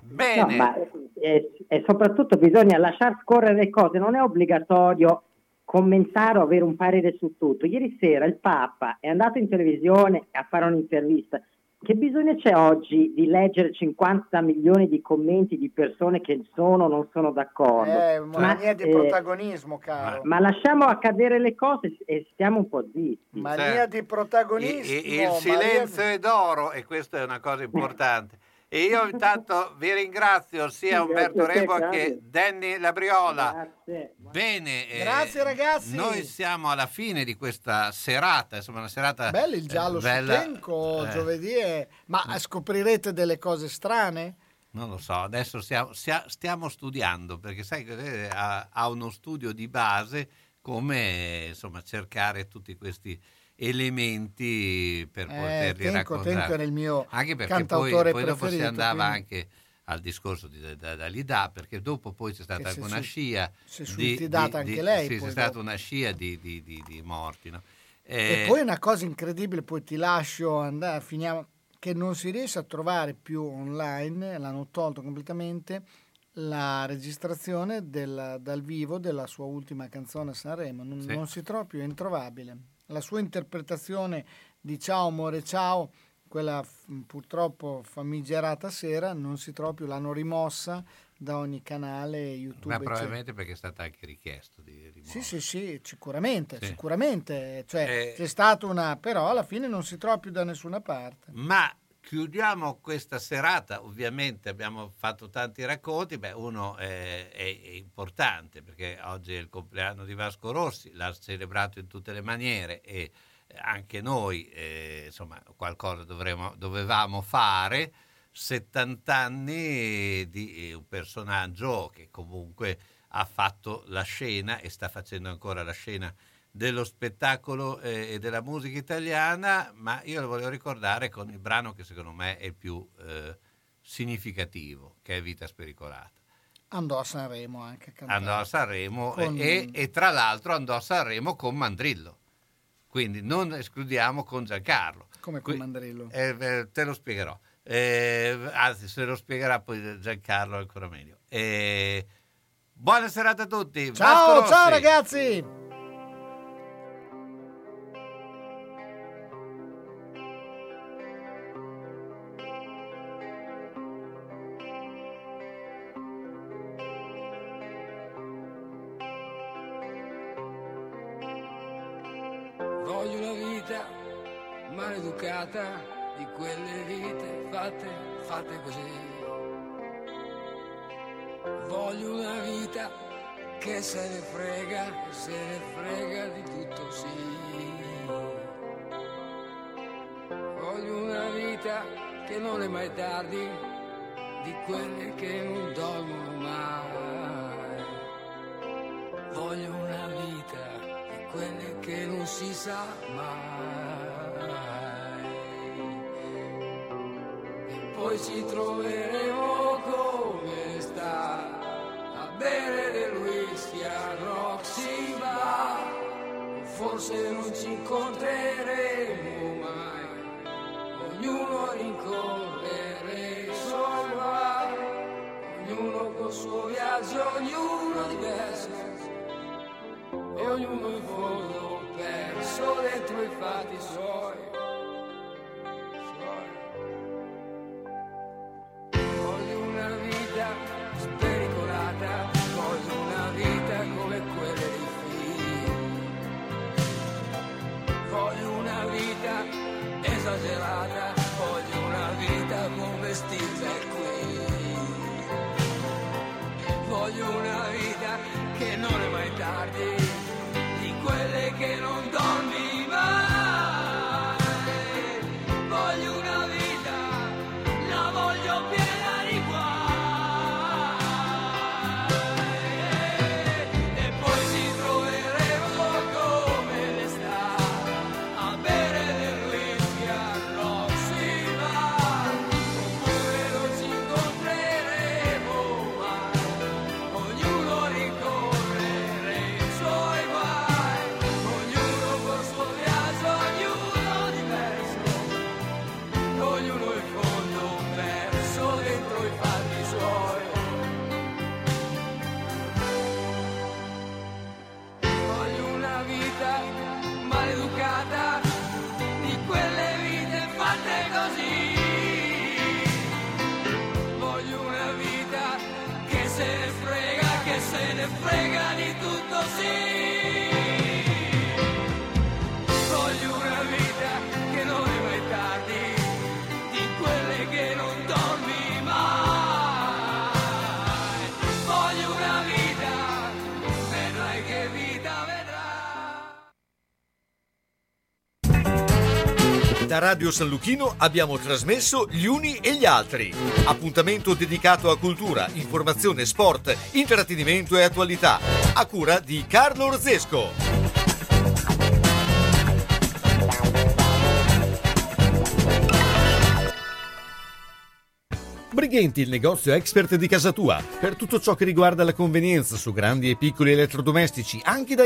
Bene. No, ma, e, e soprattutto bisogna lasciar scorrere le cose, non è obbligatorio commentare o avere un parere su tutto. Ieri sera il Papa è andato in televisione a fare un'intervista. Che bisogno c'è oggi di leggere cinquanta milioni di commenti di persone che sono o non sono d'accordo? Eh, ma è di eh, protagonismo, caro. Ma lasciamo accadere le cose e stiamo un po' zitti. Mania sì. di protagonismo. Il, il silenzio mania... è d'oro, e questa è una cosa importante. E io intanto vi ringrazio sia Umberto Rebo che Danny Labriola. Grazie. Bene, eh, grazie ragazzi. Noi siamo alla fine di questa serata, insomma una serata bello il giallo eh, bella. Su Tenco, eh. Giovedì è... ma scoprirete delle cose strane? Non lo so, adesso stiamo, stiamo studiando, perché sai che ha uno studio di base come insomma cercare tutti questi elementi per poterli eh, tenco, raccontare tenco era il mio anche perché poi, poi dopo si andava quindi. Anche al discorso di Dalida, perché dopo poi c'è stata anche una scia c'è stata una scia di, di, di, di morti, no? eh, e poi una cosa incredibile, poi ti lascio andare, finiamo, che non si riesce a trovare più online, l'hanno tolto completamente la registrazione del, dal vivo della sua ultima canzone a Sanremo, non, sì. non si trova più, è introvabile la sua interpretazione di Ciao amore ciao, quella f- purtroppo famigerata sera, non si trova più, l'hanno rimossa da ogni canale YouTube. Ma probabilmente perché è stata anche richiesto di rimossa. Sì, sì, sì, sicuramente, sì. sicuramente, cioè eh, c'è stata una, però alla fine non si trova più da nessuna parte. Ma chiudiamo questa serata, ovviamente abbiamo fatto tanti racconti, beh, uno è, è, è importante perché oggi è il compleanno di Vasco Rossi, l'ha celebrato in tutte le maniere e anche noi eh, insomma qualcosa dovremo, dovevamo fare, settanta anni di un personaggio che comunque ha fatto la scena e sta facendo ancora la scena dello spettacolo e della musica italiana, ma io lo volevo ricordare con il brano che secondo me è il più eh, significativo, che è Vita Spericolata. Andò a Sanremo anche a cantare. Andò a Sanremo con... e, e tra l'altro andò a Sanremo con Mandrillo, quindi non escludiamo con Giancarlo. Come con Mandrillo? Eh, te lo spiegherò, eh, anzi se lo spiegherà poi Giancarlo ancora meglio. Eh, buona serata a tutti. Ciao, ciao ragazzi. voglio una vita maleducata di quelle vite fatte, fatte così. Voglio una vita che se ne frega, se ne frega di tutto, sì. Voglio una vita che non è mai tardi, di quelle che non dormono mai. Voglio una vita di quelle che non si sa mai. E poi ci troveremo come sta a bere del whisky a Roxy Bar. Forse non ci incontreremo mai, ognuno rincorrere solva, ognuno col suo viaggio, ognuno diverso, e ognuno in fondo perso dentro i fatti suoi. Voglio una vita spericolata, voglio una vita come quelle di figli, voglio una vita esagerata, voglio una vita con vestiti qui, voglio una vita che non è mai tardi, di quelle che non dormi mai, voglio una vita, la voglio piena di guai, e poi ci troveremo come le sta a bere del frega di tutto, sì, voglio una vita che non è mai tardi, di quelle che non dormi mai, voglio una vita, vedrai che vita vedrà. Da Radio San Luchino abbiamo trasmesso Gli Uni e gli Altri, appuntamento dedicato a cultura, informazione, sport, intrattenimento e attualità, a cura di Carlo Orzesco. Brighenti, il negozio expert di casa tua, per tutto ciò che riguarda la convenienza su grandi e piccoli elettrodomestici, anche da